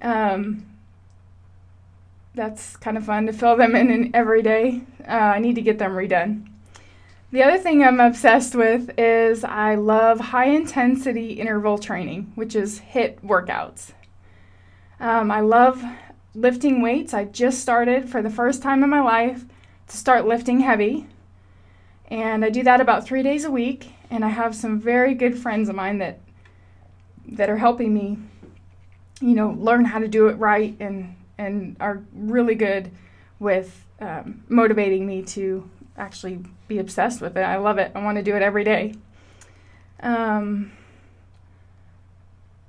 um, that's kind of fun to fill them in, in every day. Uh, I need to get them redone. The other thing I'm obsessed with is I love high-intensity interval training, which is HIIT workouts. Um, I love lifting weights. I just started for the first time in my life to start lifting heavy, and I do that about three days a week, and I have some very good friends of mine that that are helping me, you know, learn how to do it right, and and are really good with um, motivating me to actually be obsessed with it. I love it. I want to do it every day. Um,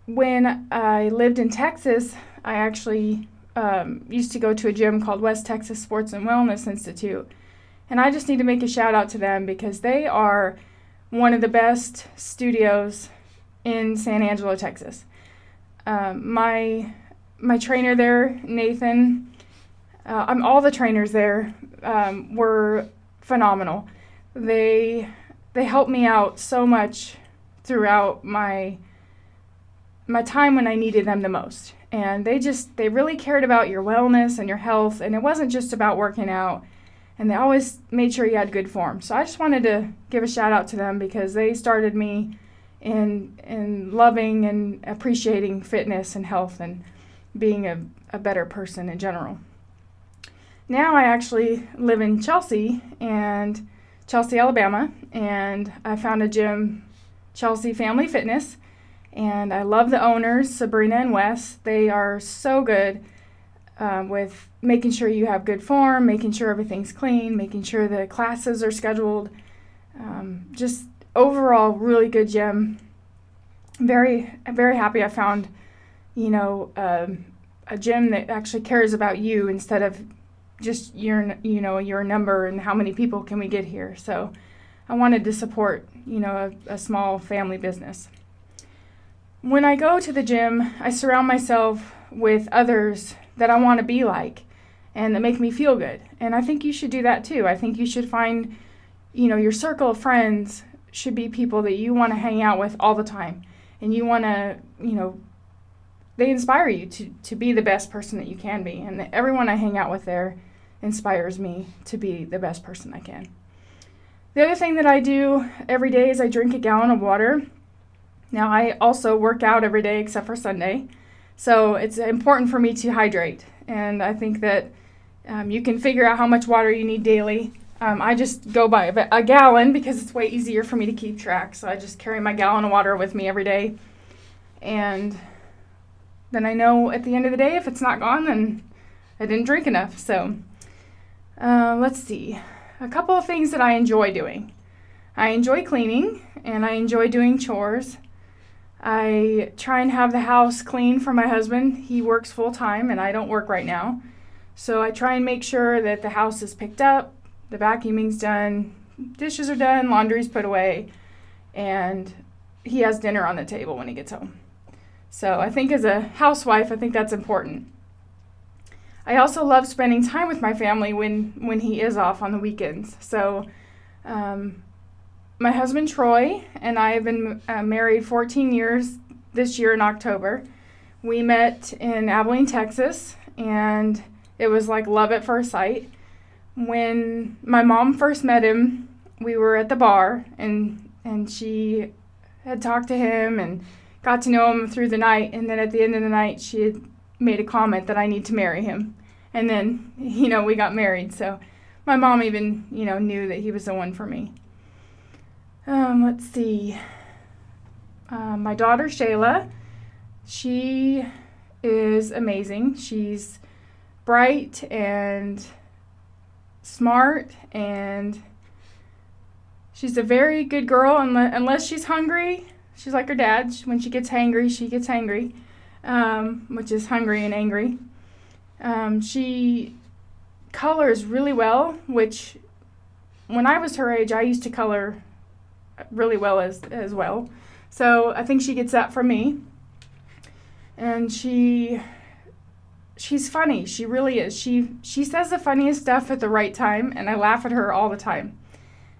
when I lived in Texas, I actually Um, used to go to a gym called West Texas Sports and Wellness Institute. And I just need to make a shout out to them, because they are one of the best studios in San Angelo, Texas. Um, my my trainer there, Nathan, uh, I'm, all the trainers there um, were phenomenal. They they helped me out so much throughout my my time when I needed them the most. And they just, they really cared about your wellness and your health. And it wasn't just about working out. And they always made sure you had good form. So I just wanted to give a shout out to them, because they started me in in loving and appreciating fitness and health and being a, a better person in general. Now I actually live in Chelsea, and Chelsea, Alabama. And I found a gym, Chelsea Family Fitness. And I love the owners, Sabrina and Wes. They are so good uh, with making sure you have good form, making sure everything's clean, making sure the classes are scheduled. Um, just overall, really good gym. Very, very happy I found, you know, um, a gym that actually cares about you instead of just your, you know, your number and how many people can we get here. So I wanted to support, you know, a, a small family business. When I go to the gym, I surround myself with others that I want to be like and that make me feel good. And I think you should do that too. I think you should find, you know, your circle of friends should be people that you want to hang out with all the time. And you want to, you know, they inspire you to, to be the best person that you can be. And everyone I hang out with there inspires me to be the best person I can. The other thing that I do every day is I drink a gallon of water. Now, I also work out every day except for Sunday, so it's important for me to hydrate, and I think that um, you can figure out how much water you need daily. Um, I just go by a gallon because it's way easier for me to keep track, so I just carry my gallon of water with me every day, and then I know at the end of the day if it's not gone, then I didn't drink enough. So uh, let's see. A couple of things that I enjoy doing. I enjoy cleaning, and I enjoy doing chores. I try and have the house clean for my husband. He works full-time, and I don't work right now. So I try and make sure that the house is picked up, the vacuuming's done, dishes are done, laundry's put away, and he has dinner on the table when he gets home. So I think as a housewife, I think that's important. I also love spending time with my family when, when he is off on the weekends. So um, my husband, Troy, and I have been uh, married fourteen years this year in October. We met in Abilene, Texas, and it was like love at first sight. When my mom first met him, we were at the bar, and and she had talked to him and got to know him through the night, and then at the end of the night, she had made a comment that I need to marry him. And then, you know, we got married. So my mom even, you know, knew that he was the one for me. Um, let's see. Uh, my daughter, Shayla, she is amazing. She's bright and smart, and she's a very good girl unless she's hungry. She's like her dad. When she gets hangry, she gets hangry. Um, which is hungry and angry. Um, she colors really well, which when I was her age, I used to color really well as, as well. So I think she gets that from me. And she, she's funny. She really is. She, she says the funniest stuff at the right time, and I laugh at her all the time.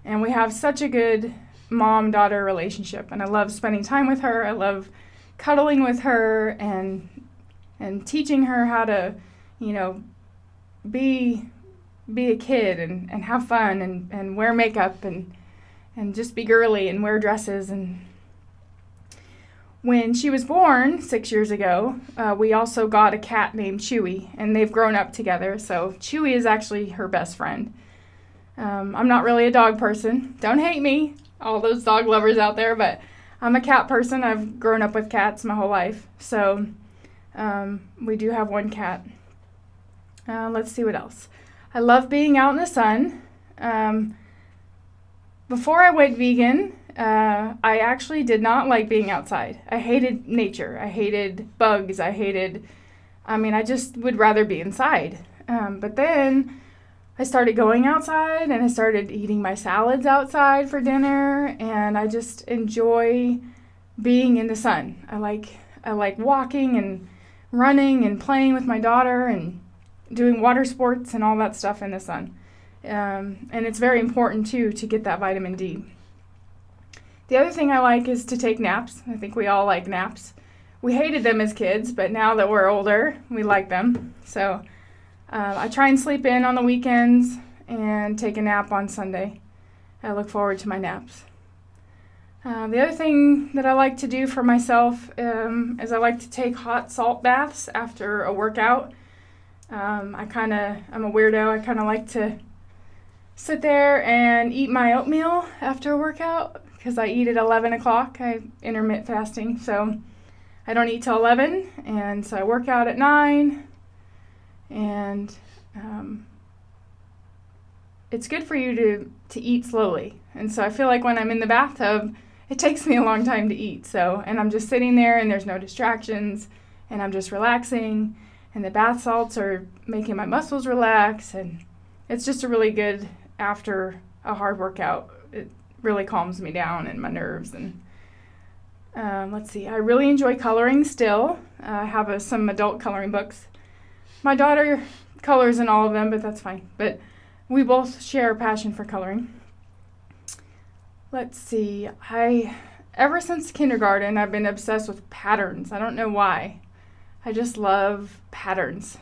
And we have such a good mom-daughter relationship, and I love spending time with her. I love cuddling with her and and teaching her how to, you know, be be a kid and, and have fun and, and wear makeup and and just be girly and wear dresses. And when she was born six years ago, uh, we also got a cat named Chewy, and they've grown up together. So Chewy is actually her best friend. Um, I'm not really a dog person. Don't hate me, all those dog lovers out there, but I'm a cat person. I've grown up with cats my whole life, so um, we do have one cat. Uh, let's see what else. I love being out in the sun. Um, before I went vegan, uh, I actually did not like being outside. I hated nature. I hated bugs. I hated, I mean, I just would rather be inside. Um, but then I started going outside, and I started eating my salads outside for dinner, and I just enjoy being in the sun. I like I like walking and running and playing with my daughter and doing water sports and all that stuff in the sun. Um, and it's very important, too, to get that vitamin D. The other thing I like is to take naps. I think we all like naps. We hated them as kids, but now that we're older, we like them. So Uh, I try and sleep in on the weekends and take a nap on Sunday. I look forward to my naps. Uh, the other thing that I like to do for myself um, is I like to take hot salt baths after a workout. Um, I kind of, I'm a weirdo. I kind of like to sit there and eat my oatmeal after a workout because I eat at eleven o'clock. I intermittent fasting, so I don't eat till eleven, and so I work out at nine. And um, it's good for you to, to eat slowly. And so I feel like when I'm in the bathtub, it takes me a long time to eat. So, and I'm just sitting there, and there's no distractions, and I'm just relaxing, and the bath salts are making my muscles relax, and it's just a really good, after a hard workout, it really calms me down and my nerves. And um, let's see, I really enjoy coloring still. I have a, some adult coloring books. My daughter colors in all of them, but that's fine. But we both share a passion for coloring. Let's see. I, ever since kindergarten, I've been obsessed with patterns. I don't know why. I just love patterns.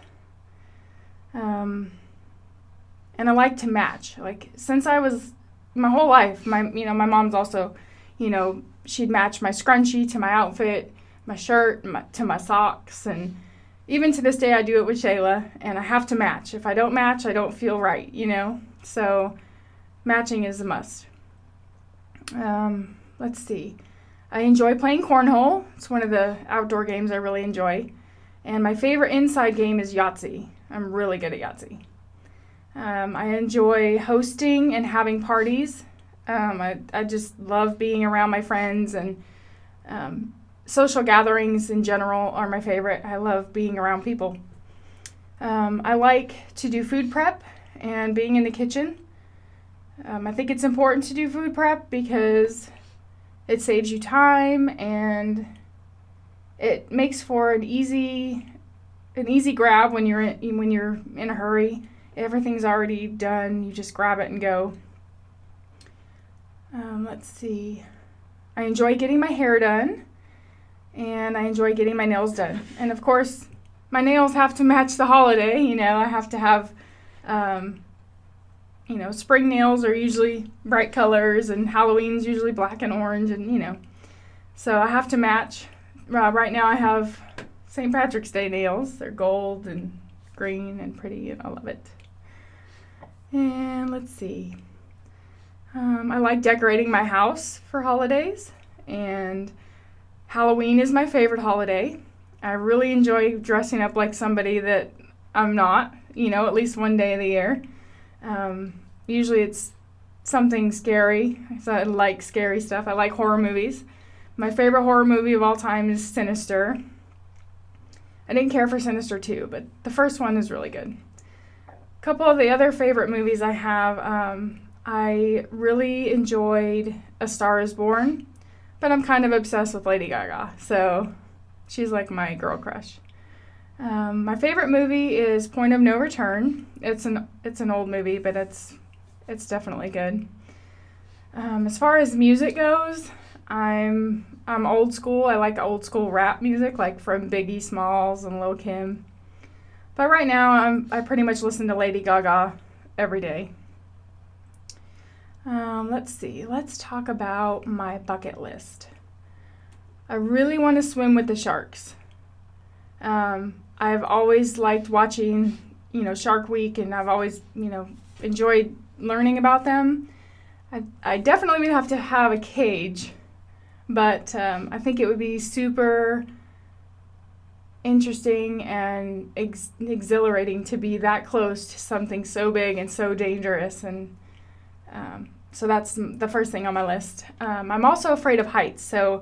Um, and I like to match. Like, since I was, my whole life, my, you know, my mom's also, you know, she'd match my scrunchie to my outfit, my shirt, my, to my socks, and even to this day, I do it with Shayla, and I have to match. If I don't match, I don't feel right, you know? So matching is a must. Um, let's see. I enjoy playing cornhole. It's one of the outdoor games I really enjoy. And my favorite inside game is Yahtzee. I'm really good at Yahtzee. Um, I enjoy hosting and having parties. Um, I, I just love being around my friends, and um, social gatherings in general are my favorite. I love being around people. Um, I like to do food prep and being in the kitchen. Um, I think it's important to do food prep because It saves you time, and it makes for an easy an easy grab when you're in, when you're in a hurry. Everything's already done. You just grab it and go. Um, let's see. I enjoy getting my hair done, and I enjoy getting my nails done. And, of course, my nails have to match the holiday. You know, I have to have, um, you know, spring nails are usually bright colors, and Halloween's usually black and orange, and, you know. So I have to match. Uh, right now I have Saint Patrick's Day nails. They're gold and green and pretty, and I love it. And let's see. Um, I like decorating my house for holidays, and Halloween is my favorite holiday. I really enjoy dressing up like somebody that I'm not, you know, at least one day of the year. Um, usually it's something scary, so I like scary stuff. I like horror movies. My favorite horror movie of all time is Sinister. I didn't care for Sinister two, but the first one is really good. A couple of the other favorite movies I have, um, I really enjoyed A Star is Born, but I'm kind of obsessed with Lady Gaga, so she's like my girl crush. Um, my favorite movie is Point of No Return. It's an it's an old movie, but it's it's definitely good. Um, as far as music goes, I'm I'm old school. I like old school rap music, like from Biggie Smalls and Lil' Kim. But right now, I'm I pretty much listen to Lady Gaga every day. Um, let's see. Let's talk about my bucket list. I really want to swim with the sharks. Um, I've always liked watching, you know, Shark Week, and I've always, you know, enjoyed learning about them. I, I definitely would have to have a cage, but um, I think it would be super interesting and ex- exhilarating to be that close to something so big and so dangerous, and um, so that's the first thing on my list. Um, I'm also afraid of heights, so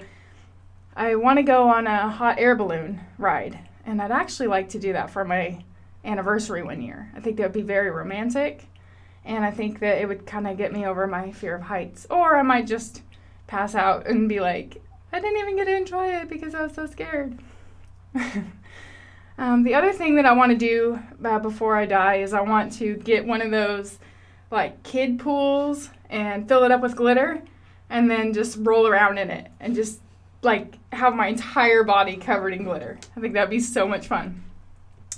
I want to go on a hot air balloon ride, and I'd actually like to do that for my anniversary one year. I think that would be very romantic, and I think that it would kind of get me over my fear of heights, or I might just pass out and be like, I didn't even get to enjoy it because I was so scared. um, the other thing that I want to do uh, before I die is I want to get one of those like kid pools and fill it up with glitter and then just roll around in it and just like have my entire body covered in glitter. I think that'd be so much fun.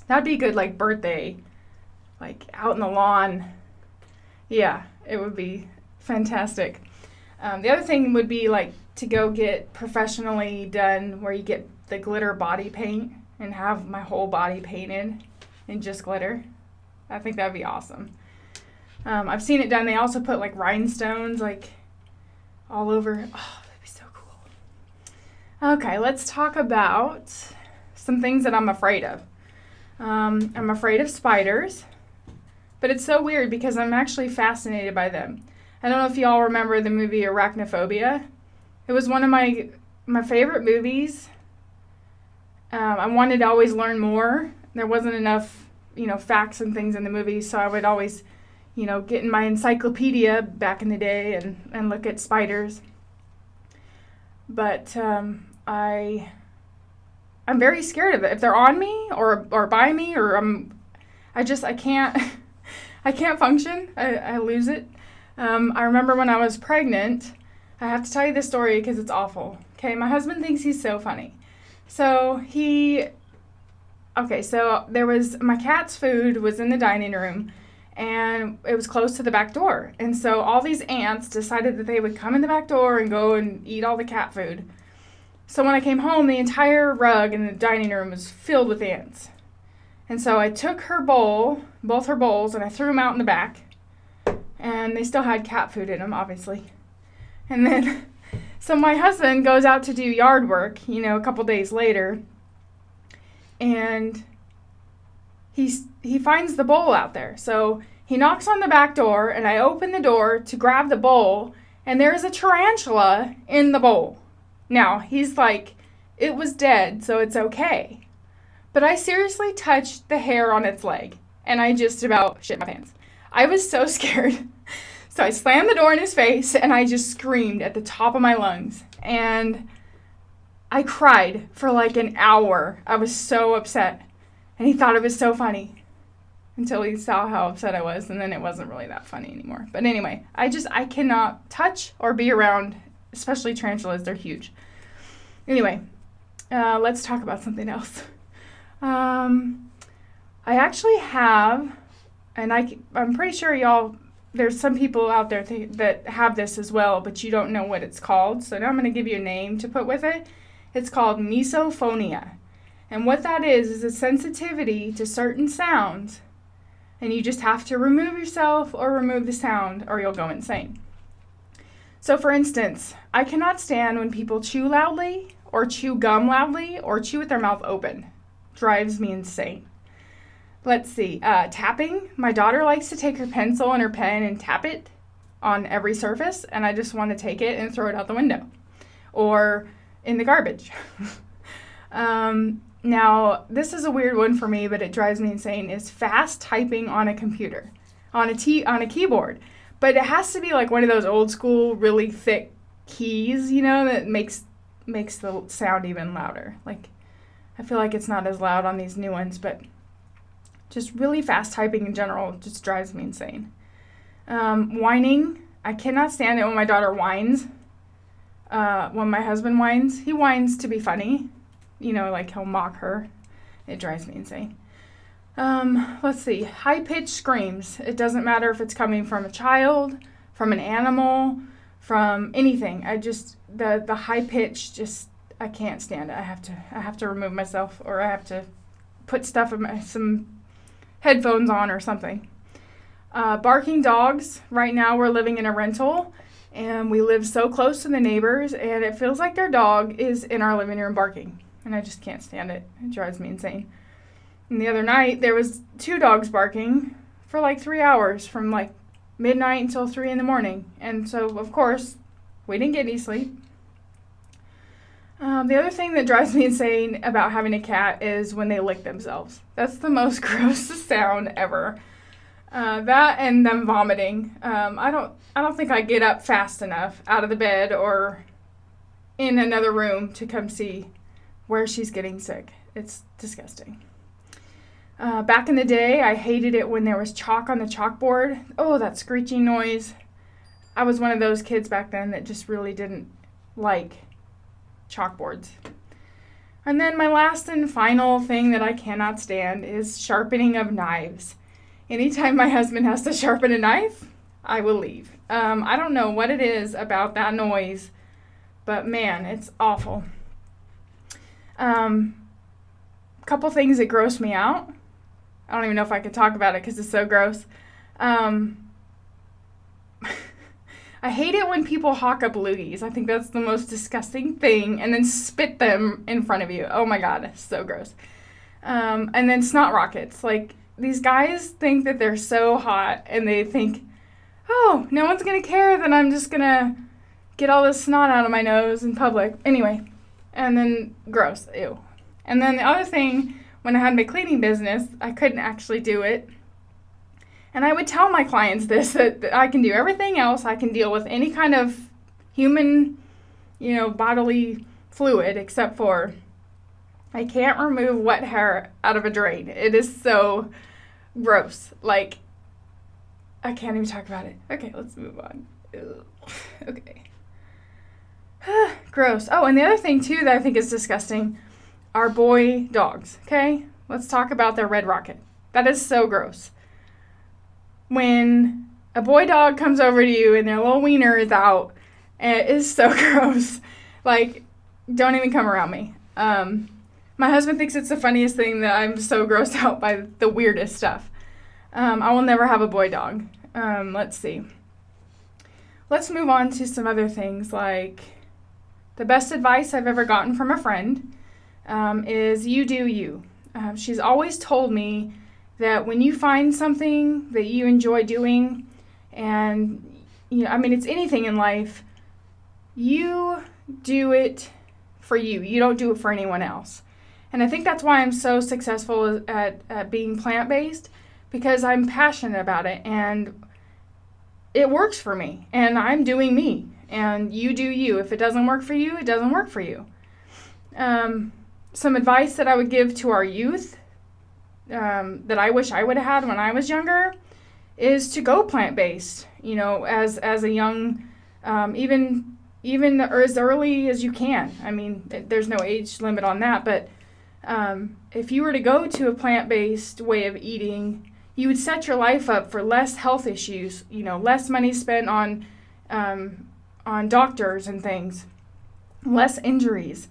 That'd be a good like birthday, like out in the lawn. Yeah, it would be fantastic. Um, the other thing would be like to go get professionally done where you get the glitter body paint and have my whole body painted in just glitter. I think that'd be awesome. Um, I've seen it done. They also put like rhinestones like all over. Oh, that'd be so cool. Okay, let's talk about some things that I'm afraid of. Um, I'm afraid of spiders, but it's so weird because I'm actually fascinated by them. I don't know if y'all remember the movie Arachnophobia. It was one of my my favorite movies. Um, I wanted to always learn more. There wasn't enough, you know, facts and things in the movie, so I would always, you know, get in my encyclopedia back in the day and, and look at spiders. But um, I, I'm very scared of it. If they're on me or or by me or I'm, I just, I can't, I can't function. I, I lose it. Um, I remember when I was pregnant, I have to tell you this story because it's awful. Okay, my husband thinks he's so funny. So he, okay, so there was, my cat's food was in the dining room, and it was close to the back door. And so all these ants decided that they would come in the back door and go and eat all the cat food. So when I came home, the entire rug in the dining room was filled with ants. And so I took her bowl, both her bowls, and I threw them out in the back. And they still had cat food in them, obviously. And then, so my husband goes out to do yard work, you know, a couple days later. And He, he finds the bowl out there. So he knocks on the back door, and I open the door to grab the bowl, and there is a tarantula in the bowl. Now, he's like, it was dead, so it's okay. But I seriously touched the hair on its leg, and I just about shit my pants. I was so scared. So I slammed the door in his face and I just screamed at the top of my lungs. And I cried for like an hour. I was so upset. And he thought it was so funny until he saw how upset I was. And then it wasn't really that funny anymore. But anyway, I just, I cannot touch or be around, especially tarantulas. They're huge. Anyway, uh, let's talk about something else. Um, I actually have, and I, I'm pretty sure y'all, there's some people out there th- that have this as well, but you don't know what it's called. So now I'm going to give you a name to put with it. It's called misophonia. And what that is, is a sensitivity to certain sounds. And you just have to remove yourself or remove the sound or you'll go insane. So for instance, I cannot stand when people chew loudly or chew gum loudly or chew with their mouth open. Drives me insane. Let's see, uh, tapping. My daughter likes to take her pencil and her pen and tap it on every surface. And I just want to take it and throw it out the window or in the garbage. um, Now, this is a weird one for me, but it drives me insane, is fast typing on a computer, on a t- on a keyboard. But it has to be like one of those old school, really thick keys, you know, that makes makes the sound even louder. Like, I feel like it's not as loud on these new ones, but just really fast typing in general just drives me insane. Um, whining. I cannot stand it when my daughter whines, uh, when my husband whines. He whines to be funny. You know, like he'll mock her. It drives me insane. Um, let's see. High-pitched screams. It doesn't matter if it's coming from a child, from an animal, from anything. I just, the, the high pitch, just, I can't stand it. I have to, I have to remove myself, or I have to put stuff in my, some headphones on or something. Uh, barking dogs. Right now we're living in a rental. And we live so close to the neighbors. And it feels like their dog is in our living room barking. And I just can't stand it. It drives me insane. And the other night, there was two dogs barking for like three hours from like midnight until three in the morning. And so, of course, we didn't get any sleep. Um, the other thing that drives me insane about having a cat is when they lick themselves. That's the most grossest sound ever. Uh, that and them vomiting. Um, I don't, I don't think I get up fast enough out of the bed or in another room to come see where she's getting sick. It's disgusting. Uh, back in the day, I hated it when there was chalk on the chalkboard. Oh, that screeching noise. I was one of those kids back then that just really didn't like chalkboards. And then my last and final thing that I cannot stand is sharpening of knives. Anytime my husband has to sharpen a knife, I will leave. Um, I don't know what it is about that noise, but man, it's awful. Um, couple things that gross me out. I don't even know if I can talk about it because it's so gross. Um, I hate it when people hawk up loogies. I think that's the most disgusting thing. And then spit them in front of you. Oh my God, it's so gross. Um, and then snot rockets. Like, these guys think that they're so hot and they think, oh, no one's going to care that I'm just going to get all this snot out of my nose in public. Anyway. And then, gross, ew. And then the other thing, when I had my cleaning business, I couldn't actually do it. And I would tell my clients this, that, that I can do everything else. I can deal with any kind of human, you know, bodily fluid, except for I can't remove wet hair out of a drain. It is so gross. Like, I can't even talk about it. Okay, let's move on. Ew. Okay. Gross. Oh, and the other thing, too, that I think is disgusting are boy dogs, okay? Let's talk about their red rocket. That is so gross. When a boy dog comes over to you and their little wiener is out, it is so gross. Like, don't even come around me. Um, my husband thinks it's the funniest thing that I'm so grossed out by the weirdest stuff. Um, I will never have a boy dog. Um, let's see. Let's move on to some other things like... The best advice I've ever gotten from a friend um, is you do you. Uh, she's always told me that when you find something that you enjoy doing, and you know, I mean, it's anything in life, you do it for you. You don't do it for anyone else. And I think that's why I'm so successful at, at being plant-based, because I'm passionate about it. And it works for me, and I'm doing me, and you do you. If it doesn't work for you, it doesn't work for you. Um, some advice that I would give to our youth um, that I wish I would have had when I was younger is to go plant-based, you know, as, as a young, um, even, even the, or as early as you can. I mean, there's no age limit on that, but um, if you were to go to a plant-based way of eating, you would set your life up for less health issues, you know, less money spent on um, on doctors and things, less injuries,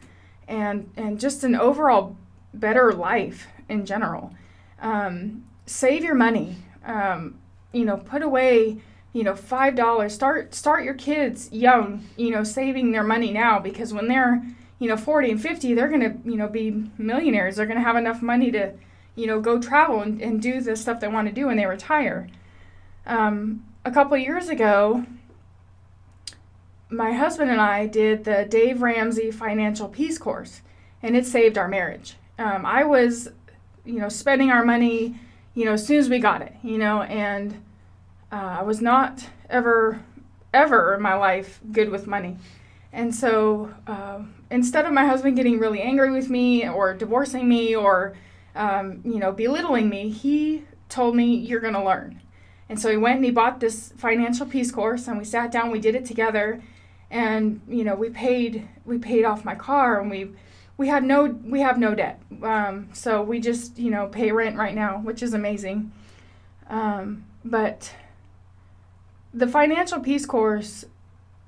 and and just an overall better life in general. Um, save your money, um, you know, put away, you know, five dollars. Start start your kids young, you know, saving their money now, because when they're, you know, forty and fifty, they're gonna, you know, be millionaires. They're gonna have enough money to, you know, go travel and, and do the stuff they want to do when they retire. Um, a couple of years ago, my husband and I did the Dave Ramsey Financial Peace Course, and it saved our marriage. Um, I was, you know, spending our money, you know, as soon as we got it, you know, and uh, I was not ever, ever in my life good with money. And so uh, instead of my husband getting really angry with me or divorcing me or Um, you know, belittling me, he told me, you're going to learn. And so he went and he bought this financial peace course, and we sat down, we did it together, and, you know, we paid, we paid off my car, and we, we had no, we have no debt. Um, so we just, you know, pay rent right now, which is amazing. Um, but the financial peace course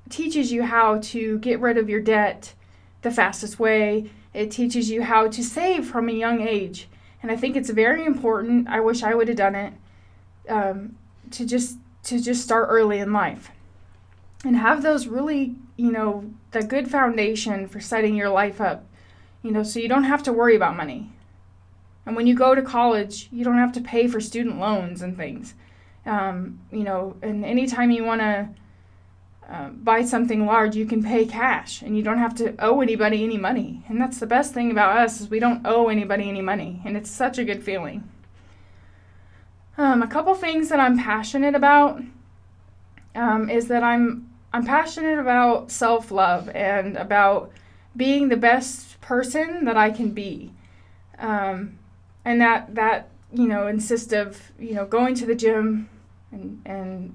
teaches you how to get rid of your debt the fastest way. It teaches you how to save from a young age. And I think it's very important. I wish I would have done it, um, to just to just start early in life and have those really, you know, the good foundation for setting your life up, you know, so you don't have to worry about money. And when you go to college, you don't have to pay for student loans and things, um, you know, and anytime you want to uh, buy something large, you can pay cash, and you don't have to owe anybody any money. And that's the best thing about us, is we don't owe anybody any money, and it's such a good feeling. Um, a couple things that I'm passionate about um, is that I'm I'm passionate about self-love and about being the best person that I can be, um, and that that you know insists of you know going to the gym and and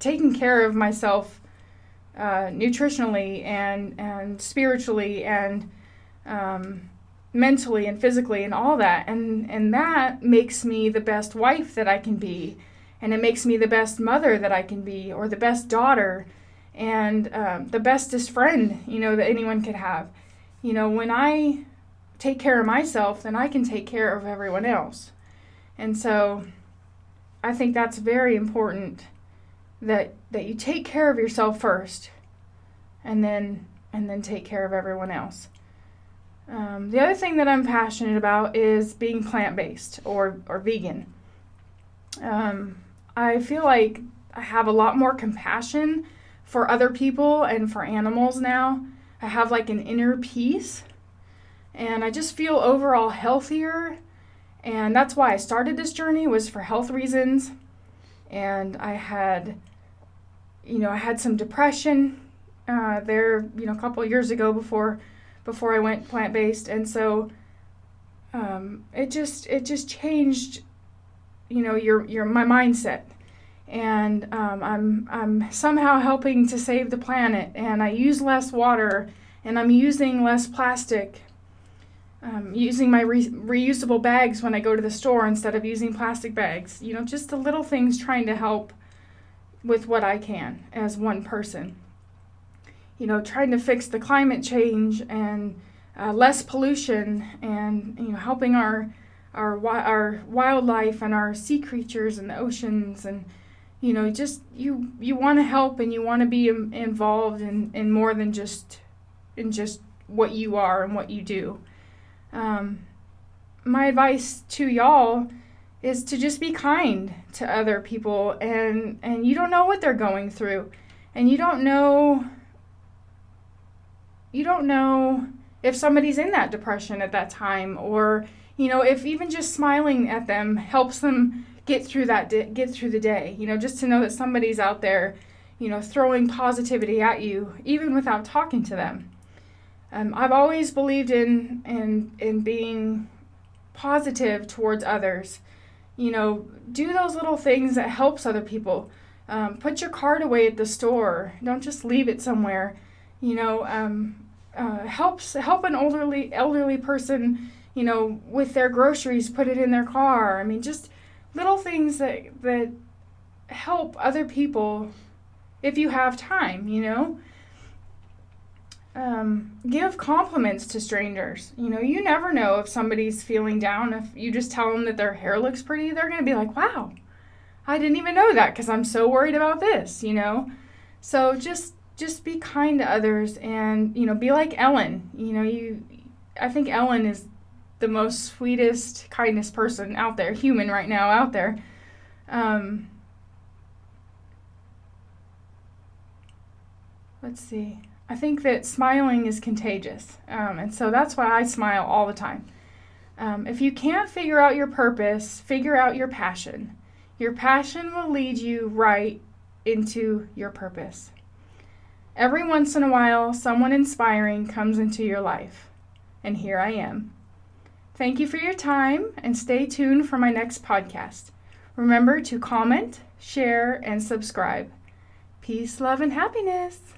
taking care of myself uh, nutritionally and and spiritually and um, mentally and physically and all that, and and that makes me the best wife that I can be, and it makes me the best mother that I can be, or the best daughter, and um, the bestest friend you know that anyone could have. You know, when I take care of myself, then I can take care of everyone else, and so I think that's very important. That that you take care of yourself first, and then and then take care of everyone else. Um, the other thing that I'm passionate about is being plant-based or or vegan. Um, I feel like I have a lot more compassion for other people and for animals now. I have like an inner peace, and I just feel overall healthier. And that's why I started this journey, was for health reasons. And I had. You know, I had some depression uh, there, you know, a couple of years ago before, before I went plant-based, and so um, it just it just changed, you know, your your my mindset, and um, I'm I'm somehow helping to save the planet, and I use less water, and I'm using less plastic, um, using my re- reusable bags when I go to the store instead of using plastic bags, you know, just the little things, trying to help with what I can as one person. You know, trying to fix the climate change and uh, less pollution, and, you know, helping our our our wildlife and our sea creatures and the oceans, and, you know, just you you want to help, and you want to be im- involved in, in more than just in just what you are and what you do. Um, my advice to y'all is to just be kind to other people, and, and you don't know what they're going through, and you don't know, you don't know if somebody's in that depression at that time, or, you know, if even just smiling at them helps them get through that, di- get through the day. You know, just to know that somebody's out there, you know, throwing positivity at you, even without talking to them. Um, I've always believed in, in, in being positive towards others. You know, do those little things that helps other people. Um, put your card away at the store. Don't just leave it somewhere. You know, um, uh, helps help an elderly elderly person, you know, with their groceries, put it in their car. I mean, just little things that that help other people if you have time, you know. Um, give compliments to strangers. You know, you never know if somebody's feeling down. If you just tell them that their hair looks pretty, they're going to be like, wow, I didn't even know that because I'm so worried about this, you know. So just just be kind to others and, you know, be like Ellen. You know, you, I think Ellen is the most sweetest, kindest person out there, human right now out there. Um, let's see. I think that smiling is contagious, um, and so that's why I smile all the time. Um, if you can't figure out your purpose, figure out your passion. Your passion will lead you right into your purpose. Every once in a while, someone inspiring comes into your life, and here I am. Thank you for your time, and stay tuned for my next podcast. Remember to comment, share, and subscribe. Peace, love, and happiness.